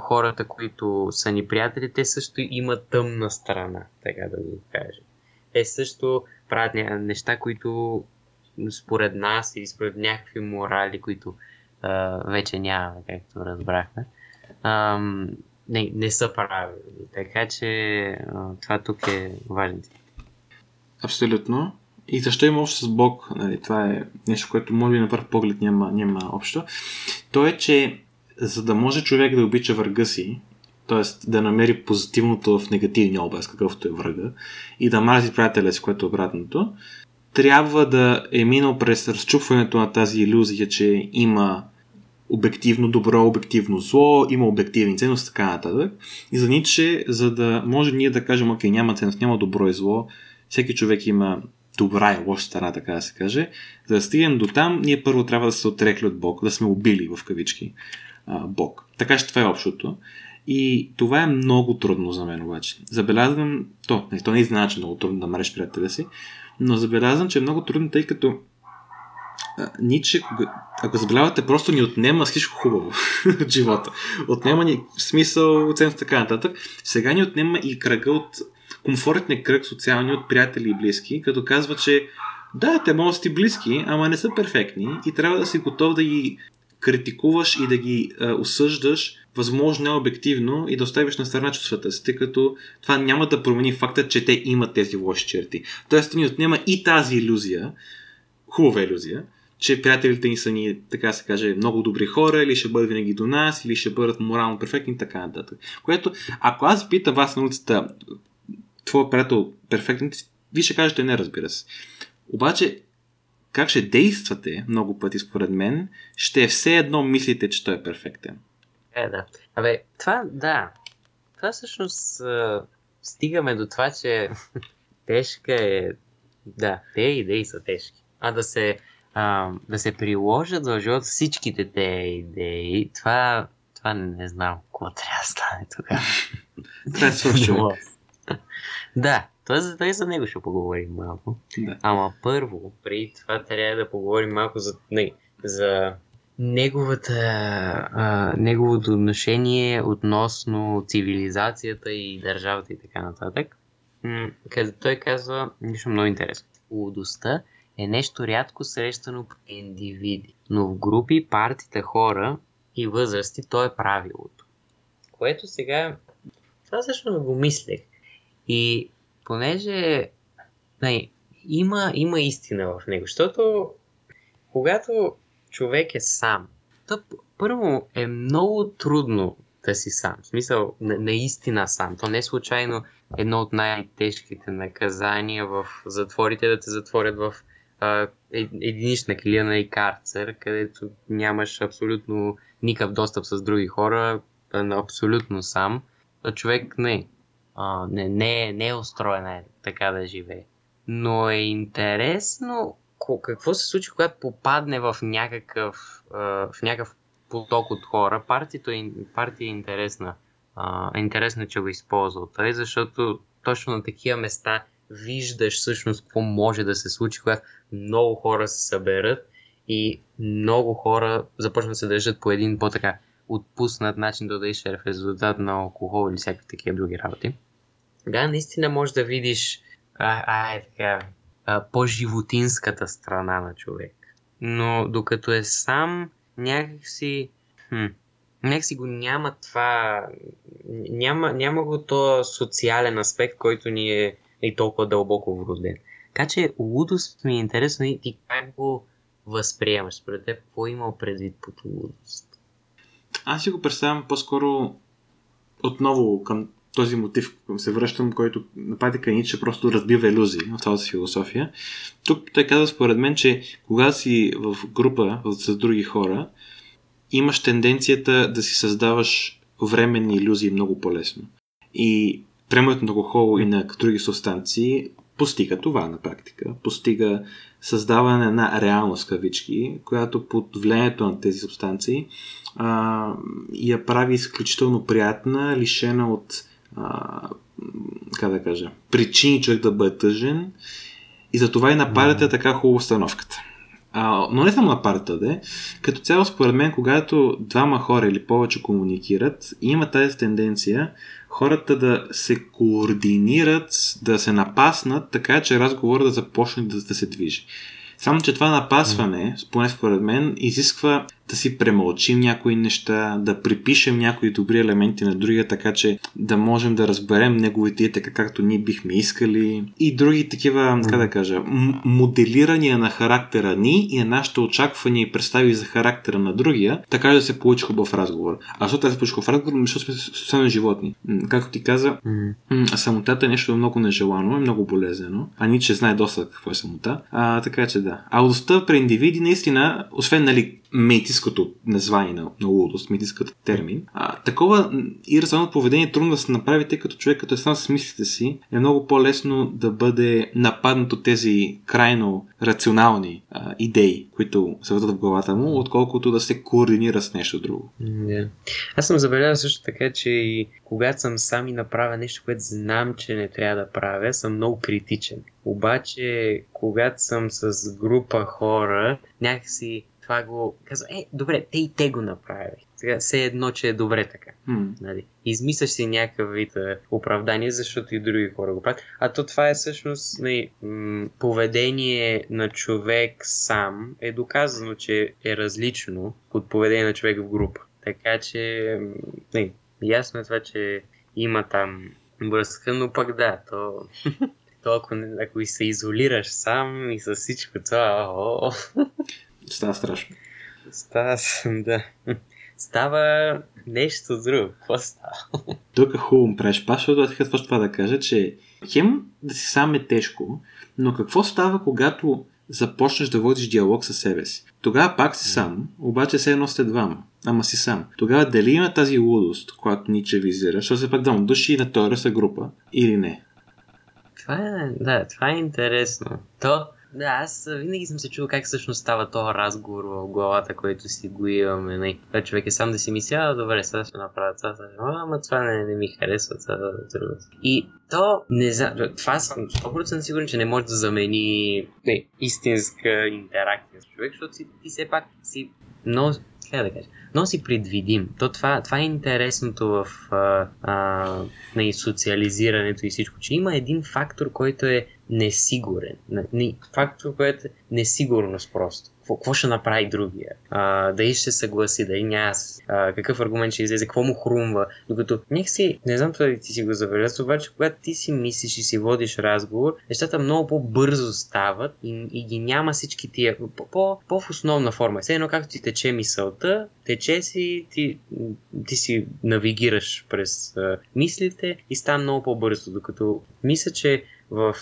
хората, които са ни приятели, те също имат тъмна страна, така да го кажем. Те също правят неща, които според нас или според някакви морали, които вече нямаме, както разбрахме, не са правилни. Така че това тук е важно. Абсолютно. И защо има общо с Бог? Нали, това е нещо, което може би на първ поглед няма общо. То е, че за да може човек да обича врага си, т.е. да намери позитивното в негативния образ, какъвто е врага, и да мрази приятеля си, което е обратното, трябва да е минал през разчупването на тази илюзия, че има обективно добро, обективно зло, има обективни ценности, така нататък. И за Ницше, за да може ние да кажем, окей, няма ценност, няма добро и зло, всеки човек има добра и лоша страна, така да се каже, за да стигнем до там, ние първо трябва да се отрекли от Бог, да сме убили в кавички Бог. Така че това е общото. И това е много трудно за мен обаче. Забелязвам, то не е значи много трудно да мреш приятеля си, но забелязвам, че е много трудно, тъй като Ницше, ако забелявате, просто ни отнема всичко хубаво от живота. Отнема ни смисъл, оценност, така нататък. Сега ни отнема и кръга от комфортния кръг социални от приятели и близки, като казва, че да, те може да си близки, ама не са перфектни и трябва да си готов да ги критикуваш и да ги осъждаш, възможно необективно и да оставиш на страна чувствата си, тъй като това няма да промени факта, че те имат тези лоши черти. Тоест ни отнема и тази илюзия, хубава илюзия, че приятелите ни са ни, така се каже, много добри хора, или ще бъдат винаги до нас, или ще бъдат морално перфектни и така нататък. Което, ако аз питам вас на улицата, твой приятел перфектен, вие ще кажете не, разбира се. Обаче, как ще действате много пъти, според мен, ще е все едно мислите, че той е перфектен. Е, да. Абе, това, да. Това всъщност стигаме до това, че тежка е... Да, тези идеи са тежки. А да се, да се приложат в живота всичките те идеи, това не знам какво трябва да стане тогава. Това е свършило. Да, това за него ще поговорим малко. Да. Ама първо, преди това трябва да поговорим малко за неговото отношение относно цивилизацията и държавата и така нататък. Където той казва нещо много интересно. Лудостта е нещо рядко срещано по индивиди, но в групи, партита, хора и възрасти то е правилото. Което сега... Това също не го мислех. И понеже има истина в него, защото когато човек е сам, то първо е много трудно да си сам. В смисъл, наистина сам. То не е случайно едно от най-тежките наказания в затворите, да те затворят в единична килия и карцер, където нямаш абсолютно никакъв достъп с други хора, абсолютно сам. А човек не е устроен така да живее. Но е интересно какво се случи, когато попадне в някакъв поток от хора. Партия е интересна. Интересно, че го използвал той, защото точно на такива места виждаш всъщност какво може да се случи, когато много хора се съберат и много хора започнат да се държат по един по-така отпуснат начин, да дадеше в резултат на алкохол или всякакви такива други работи. Тогава наистина можеш да видиш по-животинската страна на човек. Но докато е сам, някакси го няма това... Няма го то социален аспект, който ни е толкова дълбоко вроден. Така че лудост ми е интересно и ти как го възприемаш. Според теб, какво е имал предвид под лудост? Аз си го представям по-скоро отново към този мотив, към се връщам, който на практика Ницше просто разбива илюзии в цялата философия. Тук той казва според мен, че когато си в група с други хора, имаш тенденцията да си създаваш временни илюзии много по-лесно. И приемането на алкохол и на други субстанции постига това на практика. Постига създаване на реалност, кавички, която под влиянието на тези субстанции я прави изключително приятна, лишена от причини човек да бъде тъжен, и затова и на парите така хубава установката. Но не само на парите, като цяло според мен, когато двама хора или повече комуникират, има тази тенденция хората да се координират, да се напаснат, така че разговорът да започне да се движи. Само, че това напасване, поне според мен, изисква да си премълчим някои неща, да припишем някои добри елементи на другия, така че да можем да разберем неговите идеи, така както ние бихме искали. И други такива, моделирания на характера ни и на нашите очаквания и представи за характера на другия, така да се получи хубав разговор. А защото да се получи хубав разговор, защото сме социални животни. Както ти каза, самотата е нещо много нежелано, е много болезнено. А Ницше знае доста какво е самота. Така че да. А лудостта при индивиди наистина, освен метиското название на лудост, метиската термин. Такова ирационално поведение трудно да се направи, тъй като човек, като е сам с мислите си, е много по-лесно да бъде нападнат от тези крайно рационални идеи, които се въртат в главата му, отколкото да се координира с нещо друго. Yeah. Аз съм забелязал също така, че и когато съм сам и направя нещо, което знам, че не трябва да правя, съм много критичен. Обаче, когато съм с група хора, някакси това го казва, добре, те го направи. Сега все едно, че е добре така. Нали? Измисляш си някакъв вид оправдание, защото и други хора го правят. А то това е всъщност поведение на човек сам е доказано, че е различно от поведение на човек в група. Така че ясно е това, че има там връзка, но пък то... ако и се изолираш сам и с всичко това... Става страшно. Става нещо друго. Какво става? Тук хубаво правиш пас, защото аз точно това да кажа, че хем да си сам е тежко, но какво става, когато започнеш да водиш диалог със себе си? Тогава пак си сам, обаче все едно сте двама. ама си сам. Тогава дали има тази лудост, която Ниче визира, защото се пак дам души на Тора са група или не? Това е интересно. Да, аз винаги съм се чувал как всъщност става този разговор в главата, който си го имаме. Не. Човек е сам да си мисля, добре, сега ще направя това, ама това не ми харесва, това друго. И то, не знам, това съм 100% сигурен, че не може да замени истинска интеракция с човек, защото ти все пак си много, как да кажа, но си предвидим. Това е интересното в социализирането и всичко, че има един фактор, който е несигурен. Фактор, който е несигурност просто. Какво ще направи другия? Дали ще съгласи, дали няма, какъв аргумент ще излезе, какво му хрумва. Докато някакси, не знам това ли ти си го забелязва, обаче когато ти си мислиш и си водиш разговор, нещата много по-бързо стават и ги няма всички тия по-в основна форма. Все едно както ти тече мисълта, тече си, ти си навигираш през мислите и става много по-бързо. Докато мисля, че в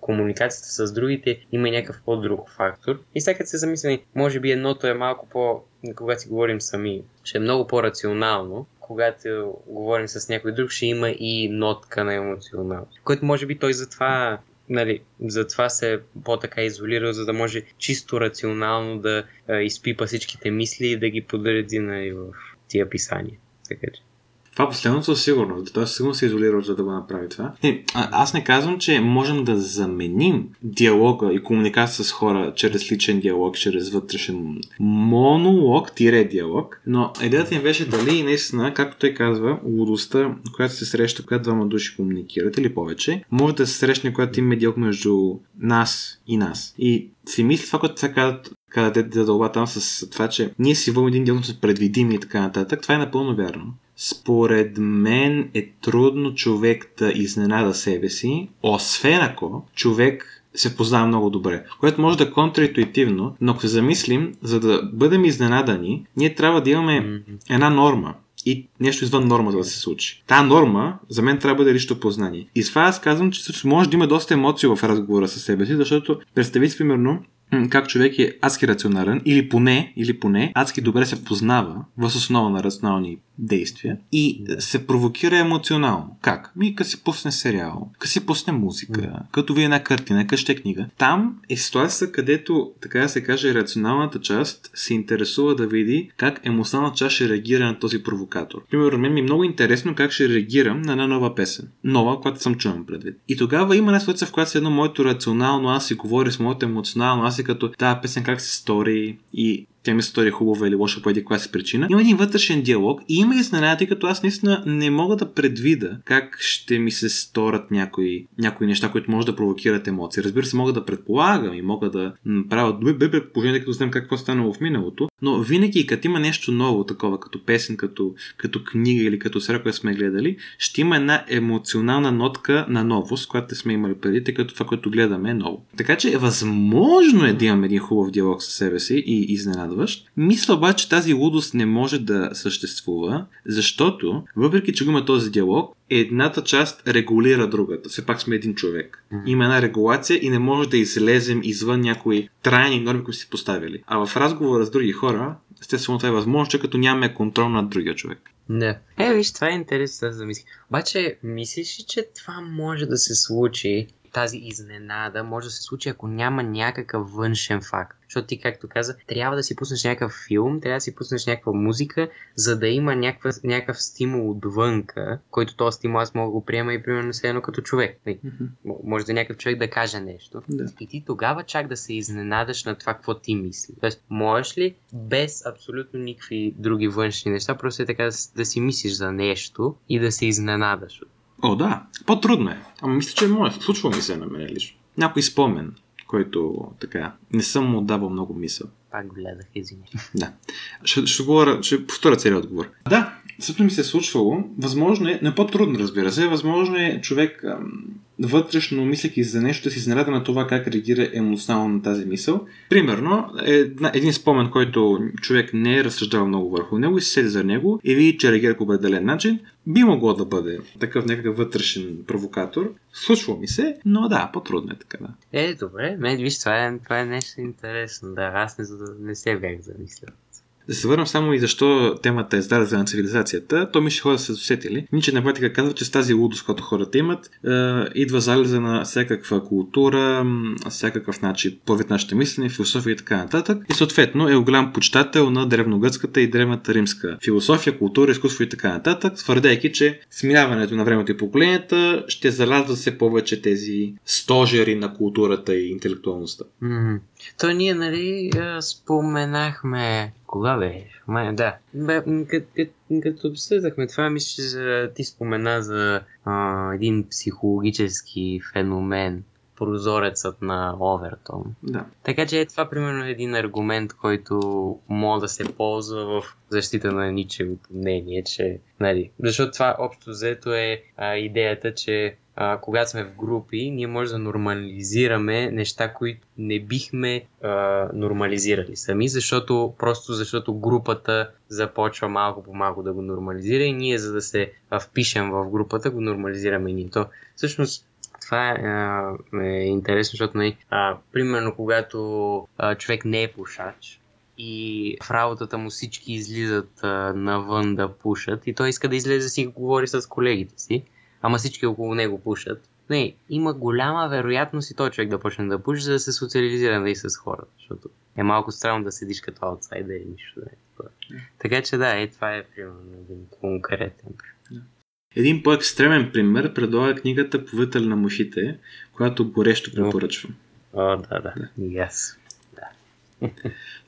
комуникацията с другите има някакъв по-друг фактор. И сега като се замислени, може би едното е малко по... когато си говорим сами, ще е много по-рационално. Когато говорим с някой друг, ще има и нотка на емоционално. Което може би той затова, затова се е по-така изолирал, за да може чисто рационално да изпипа всичките мисли и да ги подреди в тия писания. Така че. Това последното със сигурност. Той сигурно се изолира, за да го направи това. Аз не казвам, че можем да заменим диалога и комуникация с хора чрез личен диалог, чрез вътрешен монолог, диалог, но идеята им беше дали наистина, както той казва, лудостта, която се среща, когато двама души комуникират или повече, може да се срещне, когато има диалог между нас и нас. И си мисли това, което това казват, да дълба там с това, че ние си вълни един диалог с предвидими и така нататък, това е напълно вярно. Според мен е трудно човек да изненада себе си, освен ако човек се познава много добре, което може да е контраинтуитивно, но ако се замислим, за да бъдем изненадани, ние трябва да имаме една норма и нещо извън нормата да се случи. Та норма за мен трябва да бъде лично познание. И с това аз казвам, че може да има доста емоции в разговора с себе си, защото представи си примерно как човек е адски рационален или поне адски добре се познава въз основа на рационални действия и се провокира емоционално. Как? Като си пусне сериал, като си пусне музика, като ви една картина, като ще книга. Там е ситуация, където, така да се каже, рационалната част се интересува да види как емоционалната част ще реагира на този провокатор. Примерно, мен ми е много интересно как ще реагирам на една нова песен. Нова, която съм чувам предвид. И тогава има една ситуация, в която едно моето рационално аз си говори с моето емоционално аз, като тази песен как се стори и тя ми се стори хубава или лоша по едиква си причина. Има един вътрешен диалог и има изненади, като аз наистина не мога да предвида как ще ми се сторят някои неща, които може да провокират емоции. Разбира се, мога да предполагам и мога да правя предположение, като знам какво е станало в миналото, но винаги като има нещо ново такова, като песен, като книга или като сериал, която сме гледали, ще има една емоционална нотка на новост, която сме имали преди, тъй като това, което гледаме е ново. Така че възможно е да имаме един хубав диалог със себе си и изненада. Мисля обаче, тази лудост не може да съществува, защото, въпреки че има този диалог, едната част регулира другата. Все пак сме един човек. Има една регулация и не може да излезем извън някои трайни норми, които си поставили. А в разговора с други хора, естествено това е възможно, че като нямаме контрол над другия човек. Да. Виж, това е интересно да замисли. Обаче, мислиш ли, че това може да се случи? Тази изненада може да се случи, ако няма някакъв външен факт. Защото ти, както каза, трябва да си пуснеш някакъв филм, трябва да си пуснеш някаква музика, за да има някакъв стимул отвънка, който този стимул аз мога да го приема и примерно все едно като човек. Може да някакъв човек да каже нещо. Да. И ти тогава чак да се изненадаш на това, какво ти мисли. Тоест, можеш ли без абсолютно никакви други външни неща, просто е така да си мислиш за нещо и да се изненадаш. О, да. По-трудно е. Ама мисля, че е мое. Случва ми се на мен лично. Някой спомен, който така не съм му отдавал много мисъл. Пак гледах, извиня. Да. Ще повторя целият отговор. Да, също ми се е случвало. Възможно е, не по-трудно, разбира се, възможно е човек вътрешно мисляки за нещо да си изненада на това как реагира емоционално на тази мисъл. Примерно, един спомен, който човек не е разсъждавал много върху него и се седи за него и види, че реагира по определен начин, би могло да бъде такъв някакъв вътрешен провокатор. Случва ми се, но да, по-трудно е така. Да. Добре, виж, това е нещо интересно. Да, аз не се бях замислял. Да се върнем само и защо темата е здраве на цивилизацията. То мисля, хората са досетили. Ниче на практика казва, че с тази лудост, която хората имат, идва залеза на всякаква култура, всякакъв начин, повед нашите мислене, философия и така нататък. И съответно е голям почитател на древногръцката и древната римска философия, култура, изкуство и така нататък, твърдейки, че смиляването на времето и поколенията ще залязва все повече тези стожери на културата и интелектуалността. То ние, нали, споменахме кога бе? Май, да. Като обсъждахме това, мисля, че ти спомена за един психологически феномен, прозорецът на Овертон. Да. Така че това примерно е един аргумент, който може да се ползва в защита на Ничевото мнение, че, нали, защото това общо взето е идеята, че когато сме в групи, ние може да нормализираме неща, които не бихме нормализирали сами, защото просто защото групата започва малко по малко да го нормализира и ние, за да се впишем в групата, го нормализираме ние. То всъщност това е интересно, защото примерно когато човек не е пушач и в работата му всички излизат навън да пушат и той иска да излезе да си говори с колегите си, ама всички около него пушат. Не, има голяма вероятност и той човек да почне да пуши, за да се социализира и с хората, защото е малко странно да седиш като аутсайдер и нищо да е. Така че да, това е примерно един конкретен. Един по-екстремен пример предлага книгата "Повелител на мушите", която горещо препоръчвам. Да. И аз.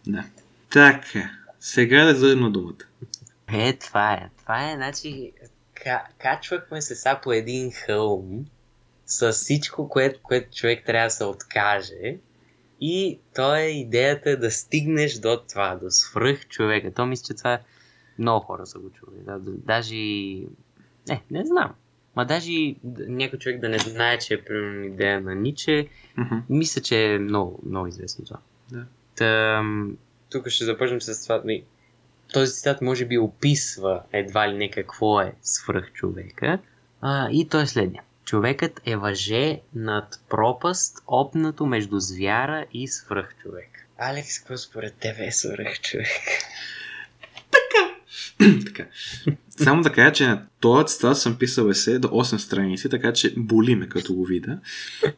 Да. Така, сега да зададем на думата. Това е, значи, качвахме се са по един хълм с всичко, което човек трябва да се откаже. И то е идеята да стигнеш до това, до свръх човека. То мисля, че това много хора са го чули. Даже не знам. Ма даже някой човек да не знае, че е примерно идея на Ниче, мисля, че е много, много известно това. Да. Тук ще започнем с това. Този цитат може би описва едва ли не какво е свръх човека. И той е следния. Човекът е въже над пропаст, опнато между звяра и свръх човек. Алекс, какво според тебе е свръх човек? Така. Само да кажа, че на този цитат съм писал есе до 8 страници, така че боли ме като го видя.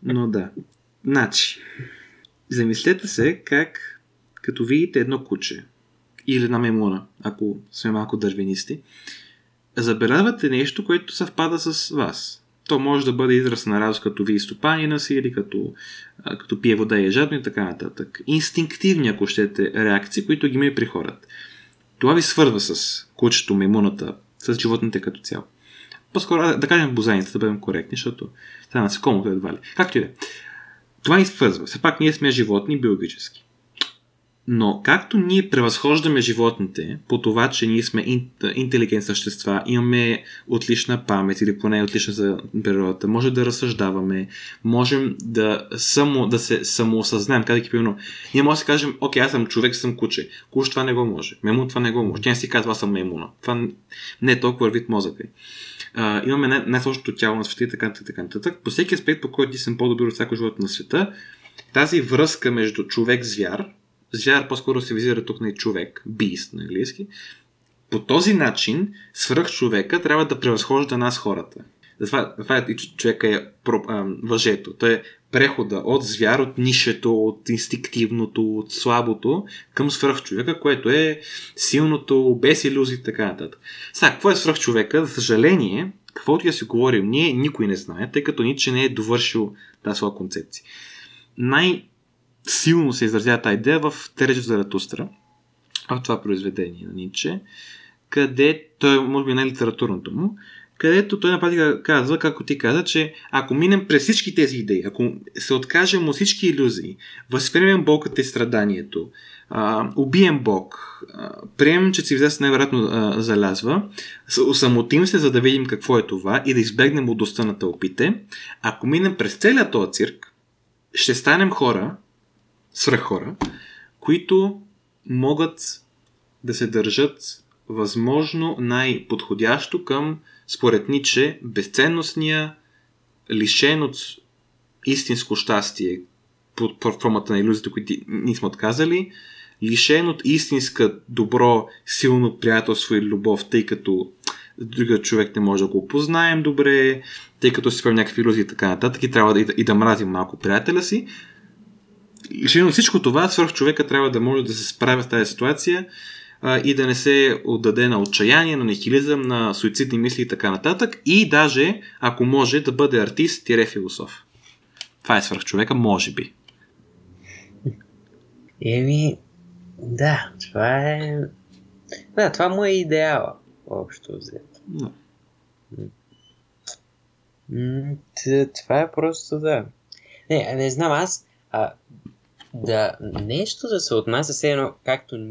Но да. Значи, замислете се как като видите едно куче или една маймуна, ако сме малко дървенисти, забелязвате нещо, което съвпада с вас. То може да бъде израз на радост, като вие стопанина си или като пие вода и е жадно и така нататък. Инстинктивни, ако щете, реакции, които ги има при хората. Това ви свързва с кучето, маймуната, с животните като цяло. По-скоро да кажем бозайницата, да бъдем коректни, защото това насекомото едва ли. Както и да е. Това ни свързва. Все пак ние сме животни биологически. Но както ние превъзхождаме животните по това, че ние сме интелигентни същества, имаме отлична памет или поне отлична за природата, може да разсъждаваме, можем да се самоосъзнаем, казвайки примерно, ние може да си кажем, окей, аз съм човек, съм куче, куче това не го може, маймун това не го може, тя не си казва, аз съм маймуна, това не е толкова вид мозък. Имаме най-сложното тяло на света и така. По всеки аспект, по който съм по-добър от всяко живот на света, тази връзка между човек-звяр, звяр по-скоро се визира тук на човек, бист на английски. По този начин свръх човека трябва да превъзхожда нас хората. Затова и човека е въжето. Той е прехода от звяр, от нишето, от инстинктивното, от слабото към свръх човека, което е силното, без илюзии и така нататък. Сега, какво е свръх човека? За съжаление, каквото я си говорим ние, никой не знае, тъй като Ницше не е довършил тази своя концепция. Силно се изразява тази идея в Тереджа Заратустра, в това произведение на Ниче, къде той, може би най-литературното му, където той напред казва, както ти каза, че ако минем през всички тези идеи, ако се откажем от всички илюзии, възприемем болката и страданието, убием Бог, приемем, че цивилизацията най-вероятно залязва, усамотим се, за да видим какво е това и да избегнем лудостта на тълпите, ако минем през целия този цирк, ще станем хора, свръххора, които могат да се държат възможно най-подходящо към, според Ниче, безценностния, лишен от истинско щастие под формата на илюзията, които ни сме отказали, лишен от истинска добро, силно приятелство и любов, тъй като другият човек не може да го познаем добре, тъй като си правим някакви иллюзии и така нататък и трябва да мразим малко приятеля си. Лишен от всичко това, свръхчовека трябва да може да се справя с тази ситуация и да не се отдаде на отчаяние, на нихилизъм, на суицидни мисли и така нататък, и даже, ако може, да бъде артист и философ. Това е свръхчовека, може би. Еми, да, това е... Да, това му е идеала, общо взето. Да. Това е просто, да. Не знам аз, да, нещо да се отнася все едно, както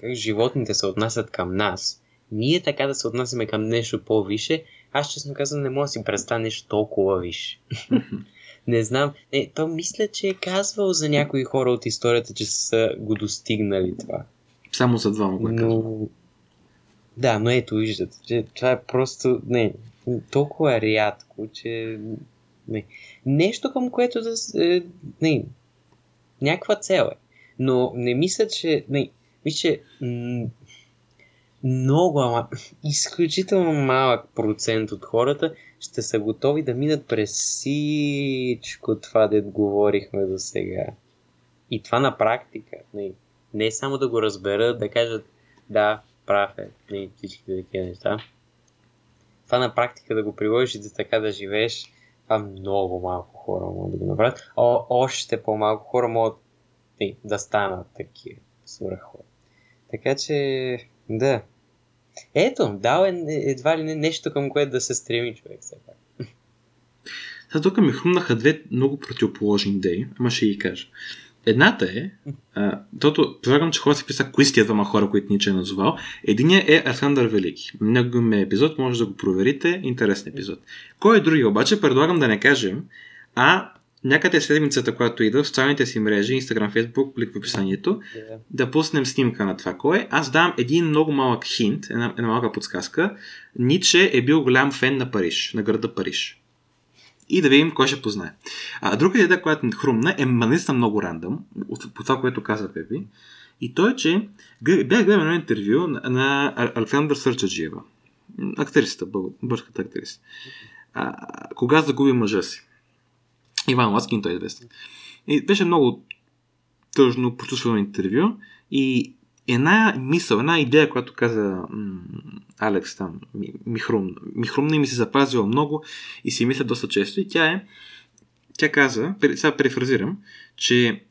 как животните се отнасят към нас. Ние така да се отнасяме към нещо по-више, аз честно казвам не мога да си представя нещо толкова више. Не знам, то мисля, че е казвал за някои хора от историята, че са го достигнали това. Само за двама го е казвал. Да, но ето виждате, че това е просто, толкова рядко, че... Нещо към което да... Някаква цел е. Но не мисля, че... Мисля, много, изключително малък процент от хората ще са готови да минат през всичко това, дето говорихме до сега. И това на практика. Не е само да го разберат, да кажат да, прав е. Всички такива неща. Това на практика да го приложиш и да така да живееш. А много малко хора могат да го направят. Още по-малко хора могат да станат такива свръххора. Така че, да. Ето, дал е едва ли не нещо към което да се стреми човек все пак. Сега тук ми хрумнаха две много противоположни идеи, ама ще ги кажа. Едната е, защото предлагам, че хора си писа кои сте двама хора, които Ниче е назовал. Единият е Александър Велики. Много ми е епизод, може да го проверите. Интересен епизод. Кой е другия? Обаче предлагам да не кажем, някъде седмицата, която идва в социалните си мрежи, Instagram, Facebook, лик в описанието, да пуснем снимка на това кой е. Аз давам един много малък хинт, една малка подсказка. Ниче е бил голям фен на Париж, на града Париж. И да видим кой ще познае. Друга идея, която е хрумна, е наистина много рандъм, по това, което каза Пепи. И то е, че бях гледал едно интервю на Александър Сърчаджиева, актриста, българската актриса. Кога загуби мъжа си? Иван Ласкин, той е известен. И беше много тъжно прочувствено интервю и една мисъл, една идея, която каза Алекс там, ми хрумна и ми се запазила много и си мисля доста често. И тя каза, сега перефразирам, че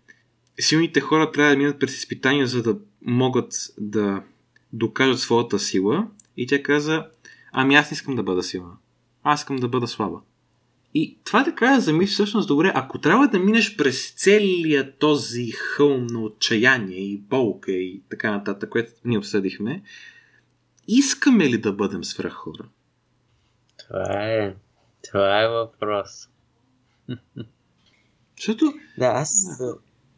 силните хора трябва да минат през изпитания, за да могат да докажат своята сила. И тя каза, аз не искам да бъда силна. Аз искам да бъда слаба. И това така е за мен всъщност добре. Ако трябва да минеш през целия този хълм на отчаяние и болка и така нататък, което ние обсъдихме, искаме ли да бъдем свръх хора? Това е въпрос. Защото... Да, аз...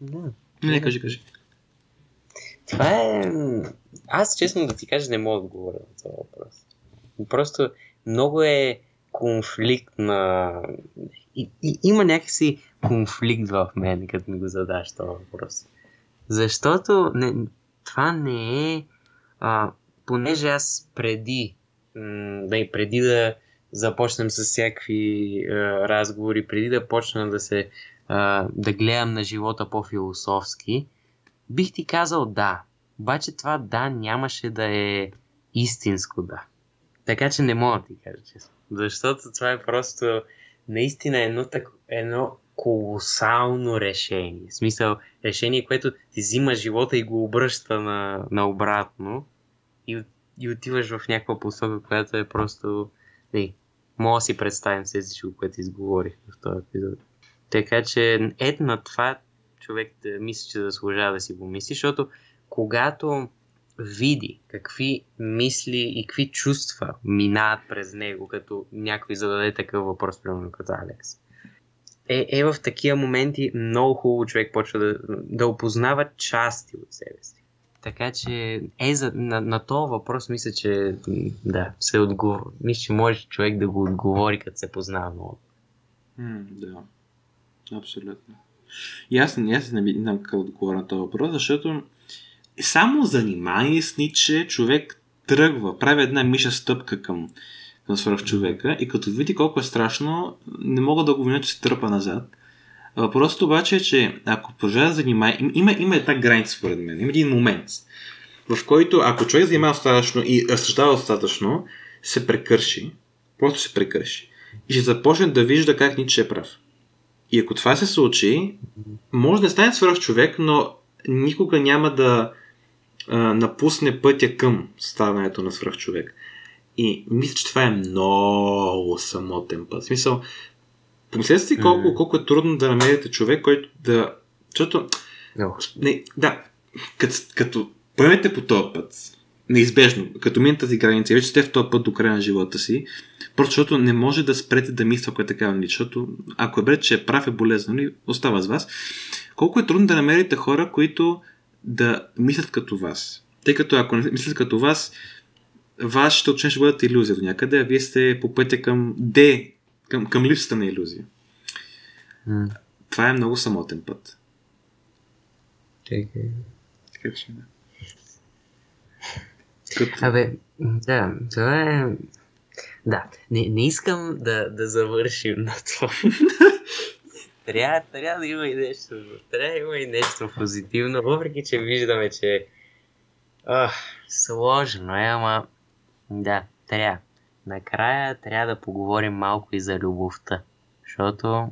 Да. Не, кажи. Това е... Аз честно да ти кажа не мога да говоря на този въпрос. Просто много е... конфликт на... И има някакси конфликт в мен, като ми го задаш това въпрос. Защото това не е... понеже аз преди да започнем с всякакви разговори, преди да почна да гледам на живота по-философски, бих ти казал да. Обаче това да нямаше да е истинско да. Така че не мога да ти кажа честно. Защото това е просто наистина едно колосално решение. В смисъл, решение, което ти взима живота и го обръща наобратно и отиваш в някаква посока, която е просто... мога да си представим всичко, което изговорих в този епизод. Така че ето на това човек мисля, че заслужава да си го мисли, защото когато... види какви мисли и какви чувства минават през него, като някой зададе такъв въпрос, примерно като Алекс. В такива моменти много хубаво човек почва да опознава части от себе си. Така че на този въпрос мисля, че да, мисля, че може човек да го отговори, като се познава много. Да, абсолютно. И аз не знам как да отговоря на този въпрос, защото само занимание с Ниче човек тръгва, прави една миша стъпка към свръхчовека и като види колко е страшно, не мога да го виня, че се тръпа назад. Въпросът обаче е, че ако продължава да занимава, има една граница според мен, има един момент, в който ако човек занимава достатъчно и разсъждава достатъчно, се прекърши, просто се прекърши и ще започне да вижда как Ниче е прав. И ако това се случи, може да стане свръхчовек, но никога няма да напусне пътя към ставането на свръхчовек. И мисля, че това е много самотен път. В смисъл, помислете си колко е трудно да намерите човек, който да... Защото... Не, да, като поемете по този път, неизбежно, като мине тази граница, вече сте в този път до края на живота си, просто защото не може да спрете да мисля, ако е така, защото ако е бред, че е прав, е болезнен, остава с вас. Колко е трудно да намерите хора, които да мислят като вас. Тъй като ако не мислят като вас, вашето учение ще бъдат илюзия до някъде, а вие сте по пътя към липсата на илюзия. Това е много самотен път. Абе, да, това е... Да, не искам да завършим на това. Трябва да има и нещо. Трябва да има и нещо позитивно, въпреки че виждаме, че сложно е, ама да, трябва. Накрая трябва да поговорим малко и за любовта, защото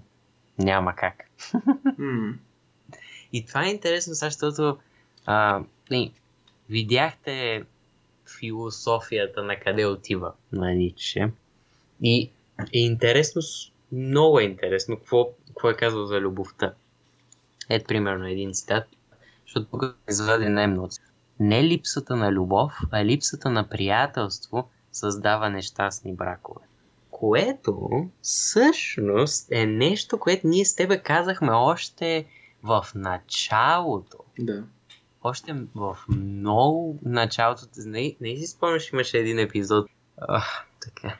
няма как. И това е интересно, защото видяхте философията на къде отива на Ниче. И е интересно, много е интересно какво е казал за любовта. Ето примерно един цитат, защото тук е изваден най-много. Не липсата на любов, а липсата на приятелство създава нещастни бракове. Което всъщност е нещо, което ние с тебе казахме още в началото. Да. Още в много началото. Не си спомняш, имаше един епизод. Така.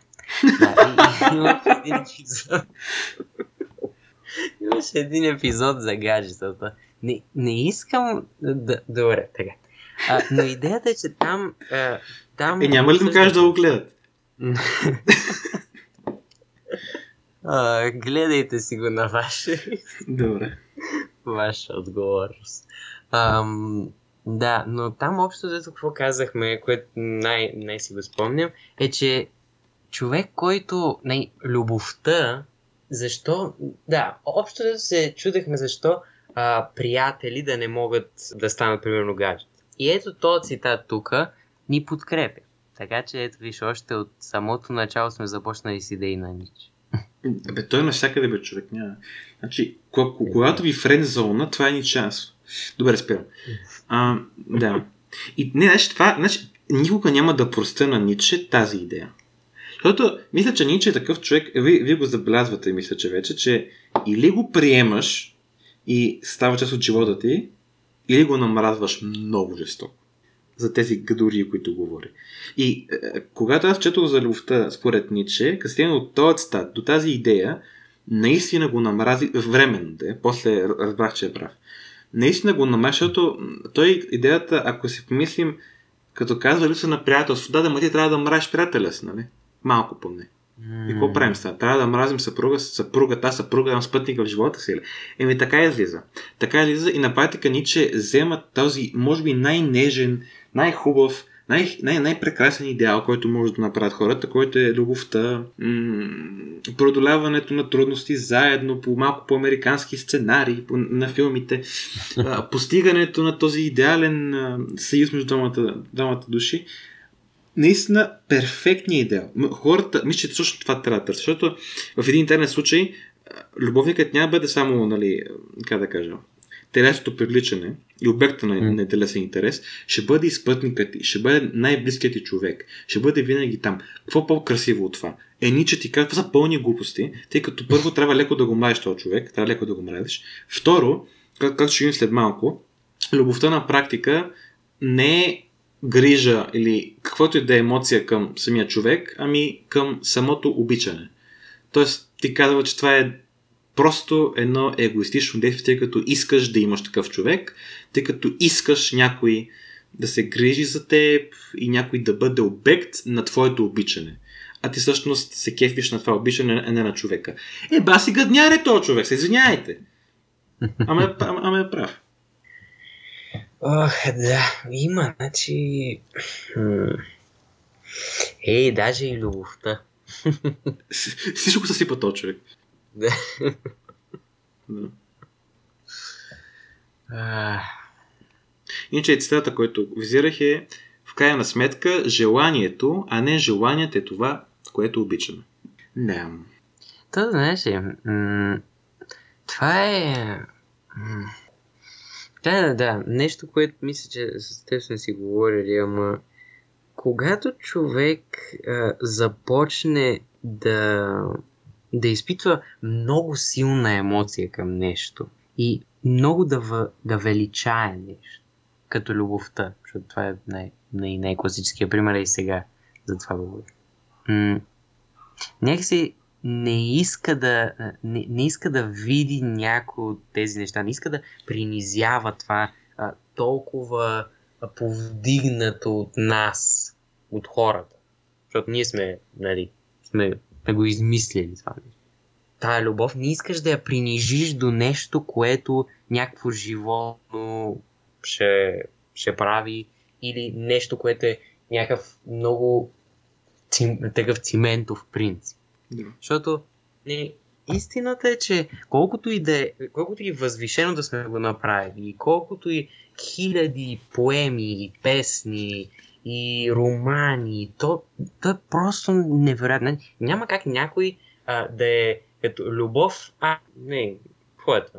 Имаше един епизод за гаджетата. Не искам... Добре, така. Но идеята е, че там... няма ли да му кажеш да го гледат? Гледайте си го на ваша отговорност. Да, но там общо дето какво казахме, което най си го спомням, е, че човек, който... любовта, защо... Да, общо дето се чудехме защо приятели да не могат да станат примерно гаджет. И ето този цитат тук ни подкрепя. Така че ето виж, още от самото начало сме започнали с идеи на Ниче. Бе, той навсякъде бе човек, няма. Значи, когато ви френ зона, това е ничанство. Добре, спирам. Да. И не, значи, никога няма да простя на Ниче тази идея. Защото мисля, че Ниче е такъв човек, вие го забелязвате, мисля, че вече, че или го приемаш и става част от живота ти, или го намразваш много жестоко за тези гадории, които говори. И когато аз четох за любовта, според Ниче, като стигна от този цитат до тази идея, наистина го намрази временно, после разбрах, че е прав. Наистина го намрази, защото той идеята, ако си помислим, като казва липса на приятелство, ма ти трябва да мразиш приятеля си, нали? Малко поне. И какво правим с това? Трябва да мразим съпруга, там спътника в живота си. Еми така излиза. Така излиза и на практика Ниче взема този, може би най-нежен, най-хубав, най-прекрасен идеал, който може да направят хората, който е любовта, преодоляването на трудности заедно, по малко по-американски сценарии на филмите, постигането на този идеален съюз между двамата души. Наистина перфектният идеал. Хората мисля, че също това трябва да търсят, защото в един интернет случай любовникът няма бъде само, как да кажа, телесното привличане и обекта на телесен интерес, ще бъде и спътникът ти, ще бъде най-близкият ти човек, ще бъде винаги там. Какво по-красиво от това? Ниче ти казва, това са пълни глупости, тъй като първо трябва леко да го мразиш този човек, трябва леко да го мразиш. Второ, както ще видим след малко, любовта на практика не е грижа или каквото и да е емоция към самия човек, ами към самото обичане. Тоест, ти казва, че това е просто едно егоистично действие, тъй като искаш да имаш такъв човек, тъй като искаш някой да се грижи за теб и някой да бъде обект на твоето обичане. А ти всъщност се кефиш на това обичане, а не на човека. Е, ба си гадняре този човек, се извиняйте. Ама е прав. Ох, да, има, значи... Ей, даже и любовта. Всичко съсипа този човек. Да. Иначе цитата, който визирах е: в крайна сметка, желанието, а не желаният е това, което обичаме. Да. То, знаеш ли, това е... Да, нещо, което мисля, че с теб сме си говорили, ама когато човек започне да изпитва много силна емоция към нещо и много да величае нещо, като любовта, защото това е най-класическия пример и сега за това говоря. Някакси не иска да види някои от тези неща, не иска да принизява това толкова повдигнато от нас, от хората. Защото ние сме го измислили това нещо. Тая любов не искаш да я принижиш до нещо, което някакво животно ще прави, или нещо, което е някакъв много такъв циментов принцип. Yeah. Защото истината е, че колкото и възвишено да сме го направили, колкото и хиляди поеми и песни и романи, то е просто невероятно. Няма как някой да е като любов,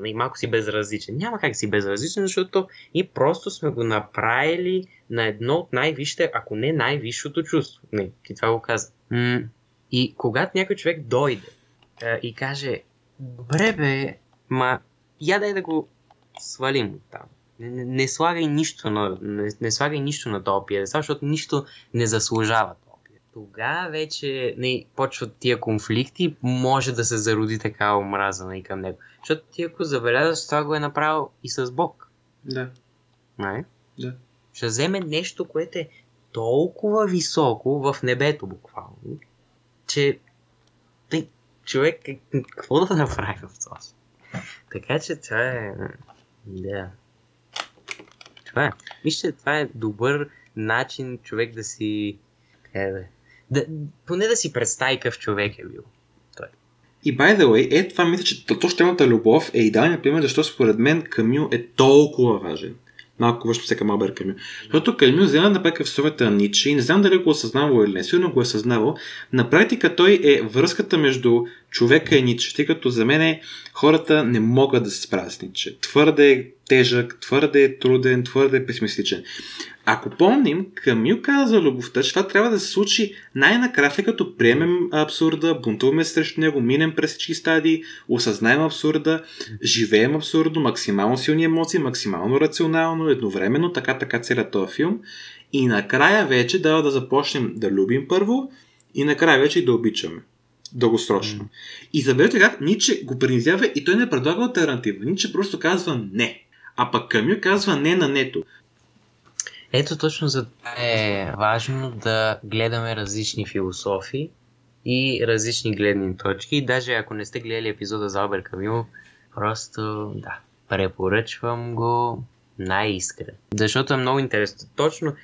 и малко си безразличен. Няма как си безразличен, защото ние просто сме го направили на едно от най-висшите, ако не най-висшото чувство. Не, ти това го каза. И когато някой човек дойде и каже: добре бе, я дай да го свалим от там. Не слагай нищо на тоя пиедестал, защото нищо не заслужава това. Тогава вече почват тия конфликти, може да се зароди така омраза и към него. Защото ти, ако забелязваш, това го е направил и с Бог. Да. Да. Ще вземе нещо, което е толкова високо в небето буквално, че човек какво да направи в това? Така че това е... Да. Това е. Мисля, това е добър начин човек да си... поне да си представи къв човек е бил. И by the way, това мисля, че точно темата любов е идеален пример, защото според мен Камю е толкова важен. Малко вършно се към Албер Камю. Защото Камю взема напрека в словата на Ниче и не знам дали го осъзнавало или не, сигурно го е съзнавал. На практика той е връзката между човека и Ниче, тъй като за мен хората не могат да се справят с Ниче. Твърде е тежък, твърде е труден, твърде е песимистичен. Ако помним, Камю каза за любовта, че това трябва да се случи най-накрая, като приемем абсурда, бунтуваме срещу него, минем през всички стадии, осъзнаем абсурда, живеем абсурдно, максимално силни емоции, максимално рационално, едновременно, така целият този филм. И накрая вече трябва да започнем да любим първо и накрая вече и да обичаме. Дългосрочно. И забележете как Ниче го принизява и той не предлага алтернатива. Ниче просто казва не. А пък Камю казва не на нето. Ето точно за това е важно да гледаме различни философии и различни гледни точки. Даже ако не сте гледали епизода за Албер Камю, просто препоръчвам го най-искрено. Защото е много интересно. Точно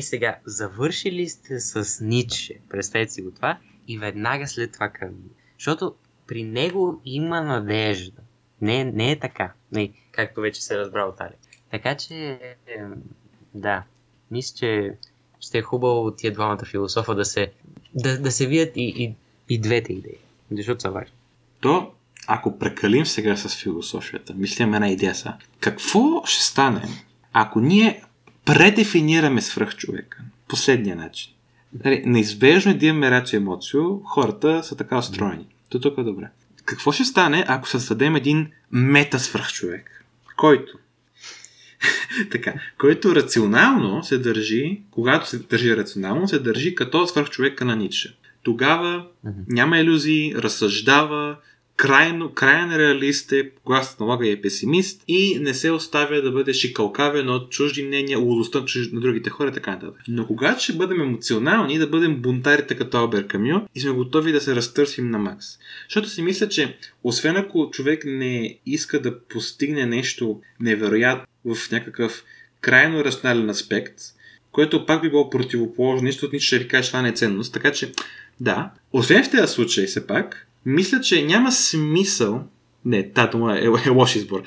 сега, завършили сте с Ниче, представете си го това, и веднага след това Камю. Защото при него има надежда. Не е така, както вече се разбра от Али. Така че... Да, мисля, че ще е хубаво тия двамата философа да се видят и двете идеи, защото са важни. То, ако прекалим сега с философията, мислим една идея са. Какво ще стане, ако ние предефинираме свръхчовека? Последния начин. Неизбежно е да имаме рацио емоцио, хората са така устроени. То тук е добре. Какво ще стане, ако създадем един мета свръхчовек, който рационално се държи, когато се държи рационално, се държи като свърхчовека на Ниче. Тогава няма илюзии, разсъждава, крайен реалист е, когато се налага е песимист и не се оставя да бъде шикалкавен от чужди мнения, лудостта на другите хора, така нататък. Но когато ще бъдем емоционални, да бъдем бунтарите като Албер Камю и сме готови да се разтърсим на макс. Защото си мисля, че освен ако човек не иска да постигне нещо невероятно в някакъв крайно рационален аспект, което пак би било противоположно, нищо от нищо ще ви каже, това не е ценност. Така че, да, освен в тези случаи все пак, мисля, че няма смисъл, не, тази дума е лош избор,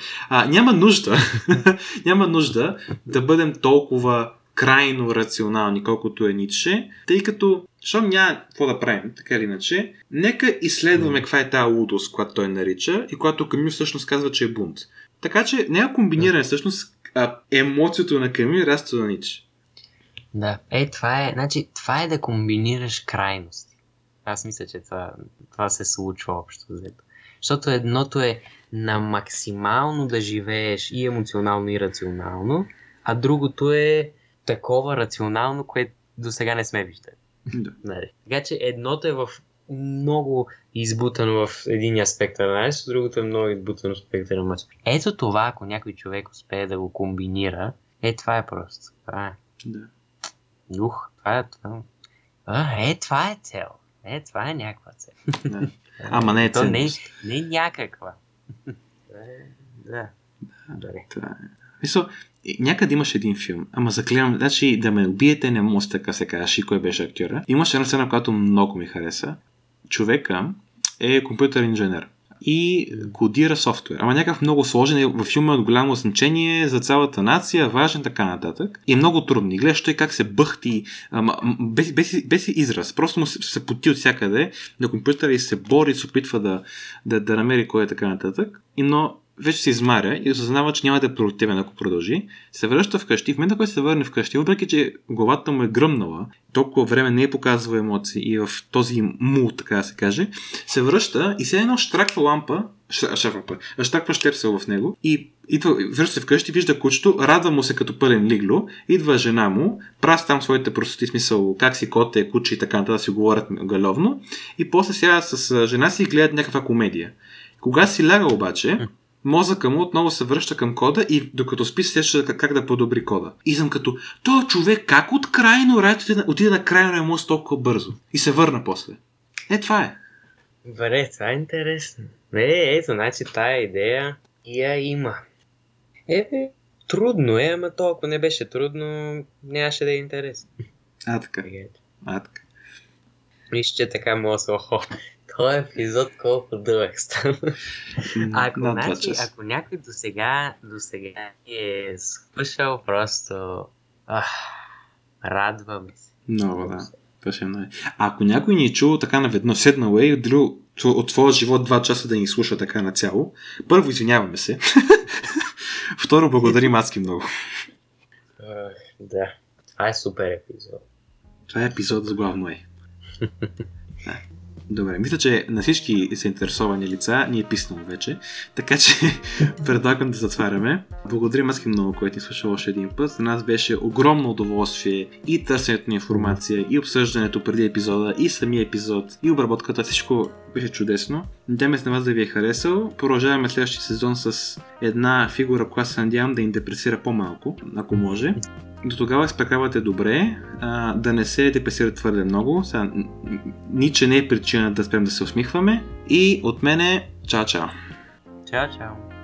няма нужда да бъдем толкова крайно рационални, колкото е Ницше, тъй като, щом няма какво да правим, така или иначе, нека изследваме каква е тази лудост, която той нарича и която Камю всъщност казва, че е бунт. Така че няма комбиниране всъщност емоцията на Камю и разството на Ницше. Да, това е да комбинираш крайност. Аз мисля, че това се случва общо взето. Защото едното е на максимално да живееш и емоционално, и рационално, а другото е такова рационално, което до сега не сме виждали. Да. Нали? Така че едното е в много избутано в един аспект на нас, другото е много избутано в спектъра на нас. Ето това, ако някой човек успее да го комбинира, това е просто. Това е. Да. Ух, това е това. Това е цел. Това е някаква цел. Да. Ама не е цел. Не е някаква. Да. Мисля, някъде имаше един филм, ама заклевам, значи да ме убиете не може, така се казваше, кой беше актьора. Имаше една сцена, която много ми хареса. Човека е компютърен инженер и кодира софтуер. Ама някакъв много сложен, във филма от голямо значение за цялата нация, важен, така нататък. И е много трудно. И гледаш той как се бъхти, без израз. Просто му се поти от всякъде на компютъра и се бори, се опитва да намери кой е, така нататък. Но вече се измаря и осъзнава, че няма да е продуктивен, ако продължи. Се връща вкъщи. В момента, който се върне вкъщи, въпреки че главата му е гръмнала, толкова време не е показва емоции и в този мул, така да се каже, се връща и се едно штраква лампа, штраква щепсел в него и връща се вкъщи, вижда кучето, радва му се като пълен лигло, идва жена му, прави там своите простоти, смисъл как си коте, куче и така нататък, да си говорят галевно, и после сега с жена си гледат някаква комедия. Кога си ляга обаче, мозъка му отново се връща към кода и докато спи сеща как да подобри кода. И съм като, той човек как от крайно райто отиде на крайно емоция толкова бързо и се върна после. Това е. Добре, това е интересно. Значи тая идея я има. Трудно е, ама то ако не беше трудно, нямаше да е интересно. А така. Виж, че така мога се охопи. Този епизод колко дълъг стана. Ако някой до сега е слушал, просто радвам се. Много, да. Ако някой ни е чул така наведнъж, седнал е и отделил от твоя живот 2 часа да ни слуша така нацяло, първо, извиняваме се. Второ, благодарим адски много. Да. Това е супер епизод. Това е епизод за главно е. Добре, мисля, че на всички заинтересовани лица ни е писнало вече, така че предлагам да затваряме. Благодарим аз много, който ни слуша още един път. За нас беше огромно удоволствие и търсенето на информация, и обсъждането преди епизода, и самия епизод, и обработката. Всичко беше чудесно. Надяваме се на вас да ви е харесал. Продължаваме следващия сезон с една фигура, която се надявам да ни депресира по-малко, ако може. До тогава спекавате добре, да не се депресира твърде много. Ниче не е причина да спрем да се усмихваме. И от мене, чао-чао! Чао-чао!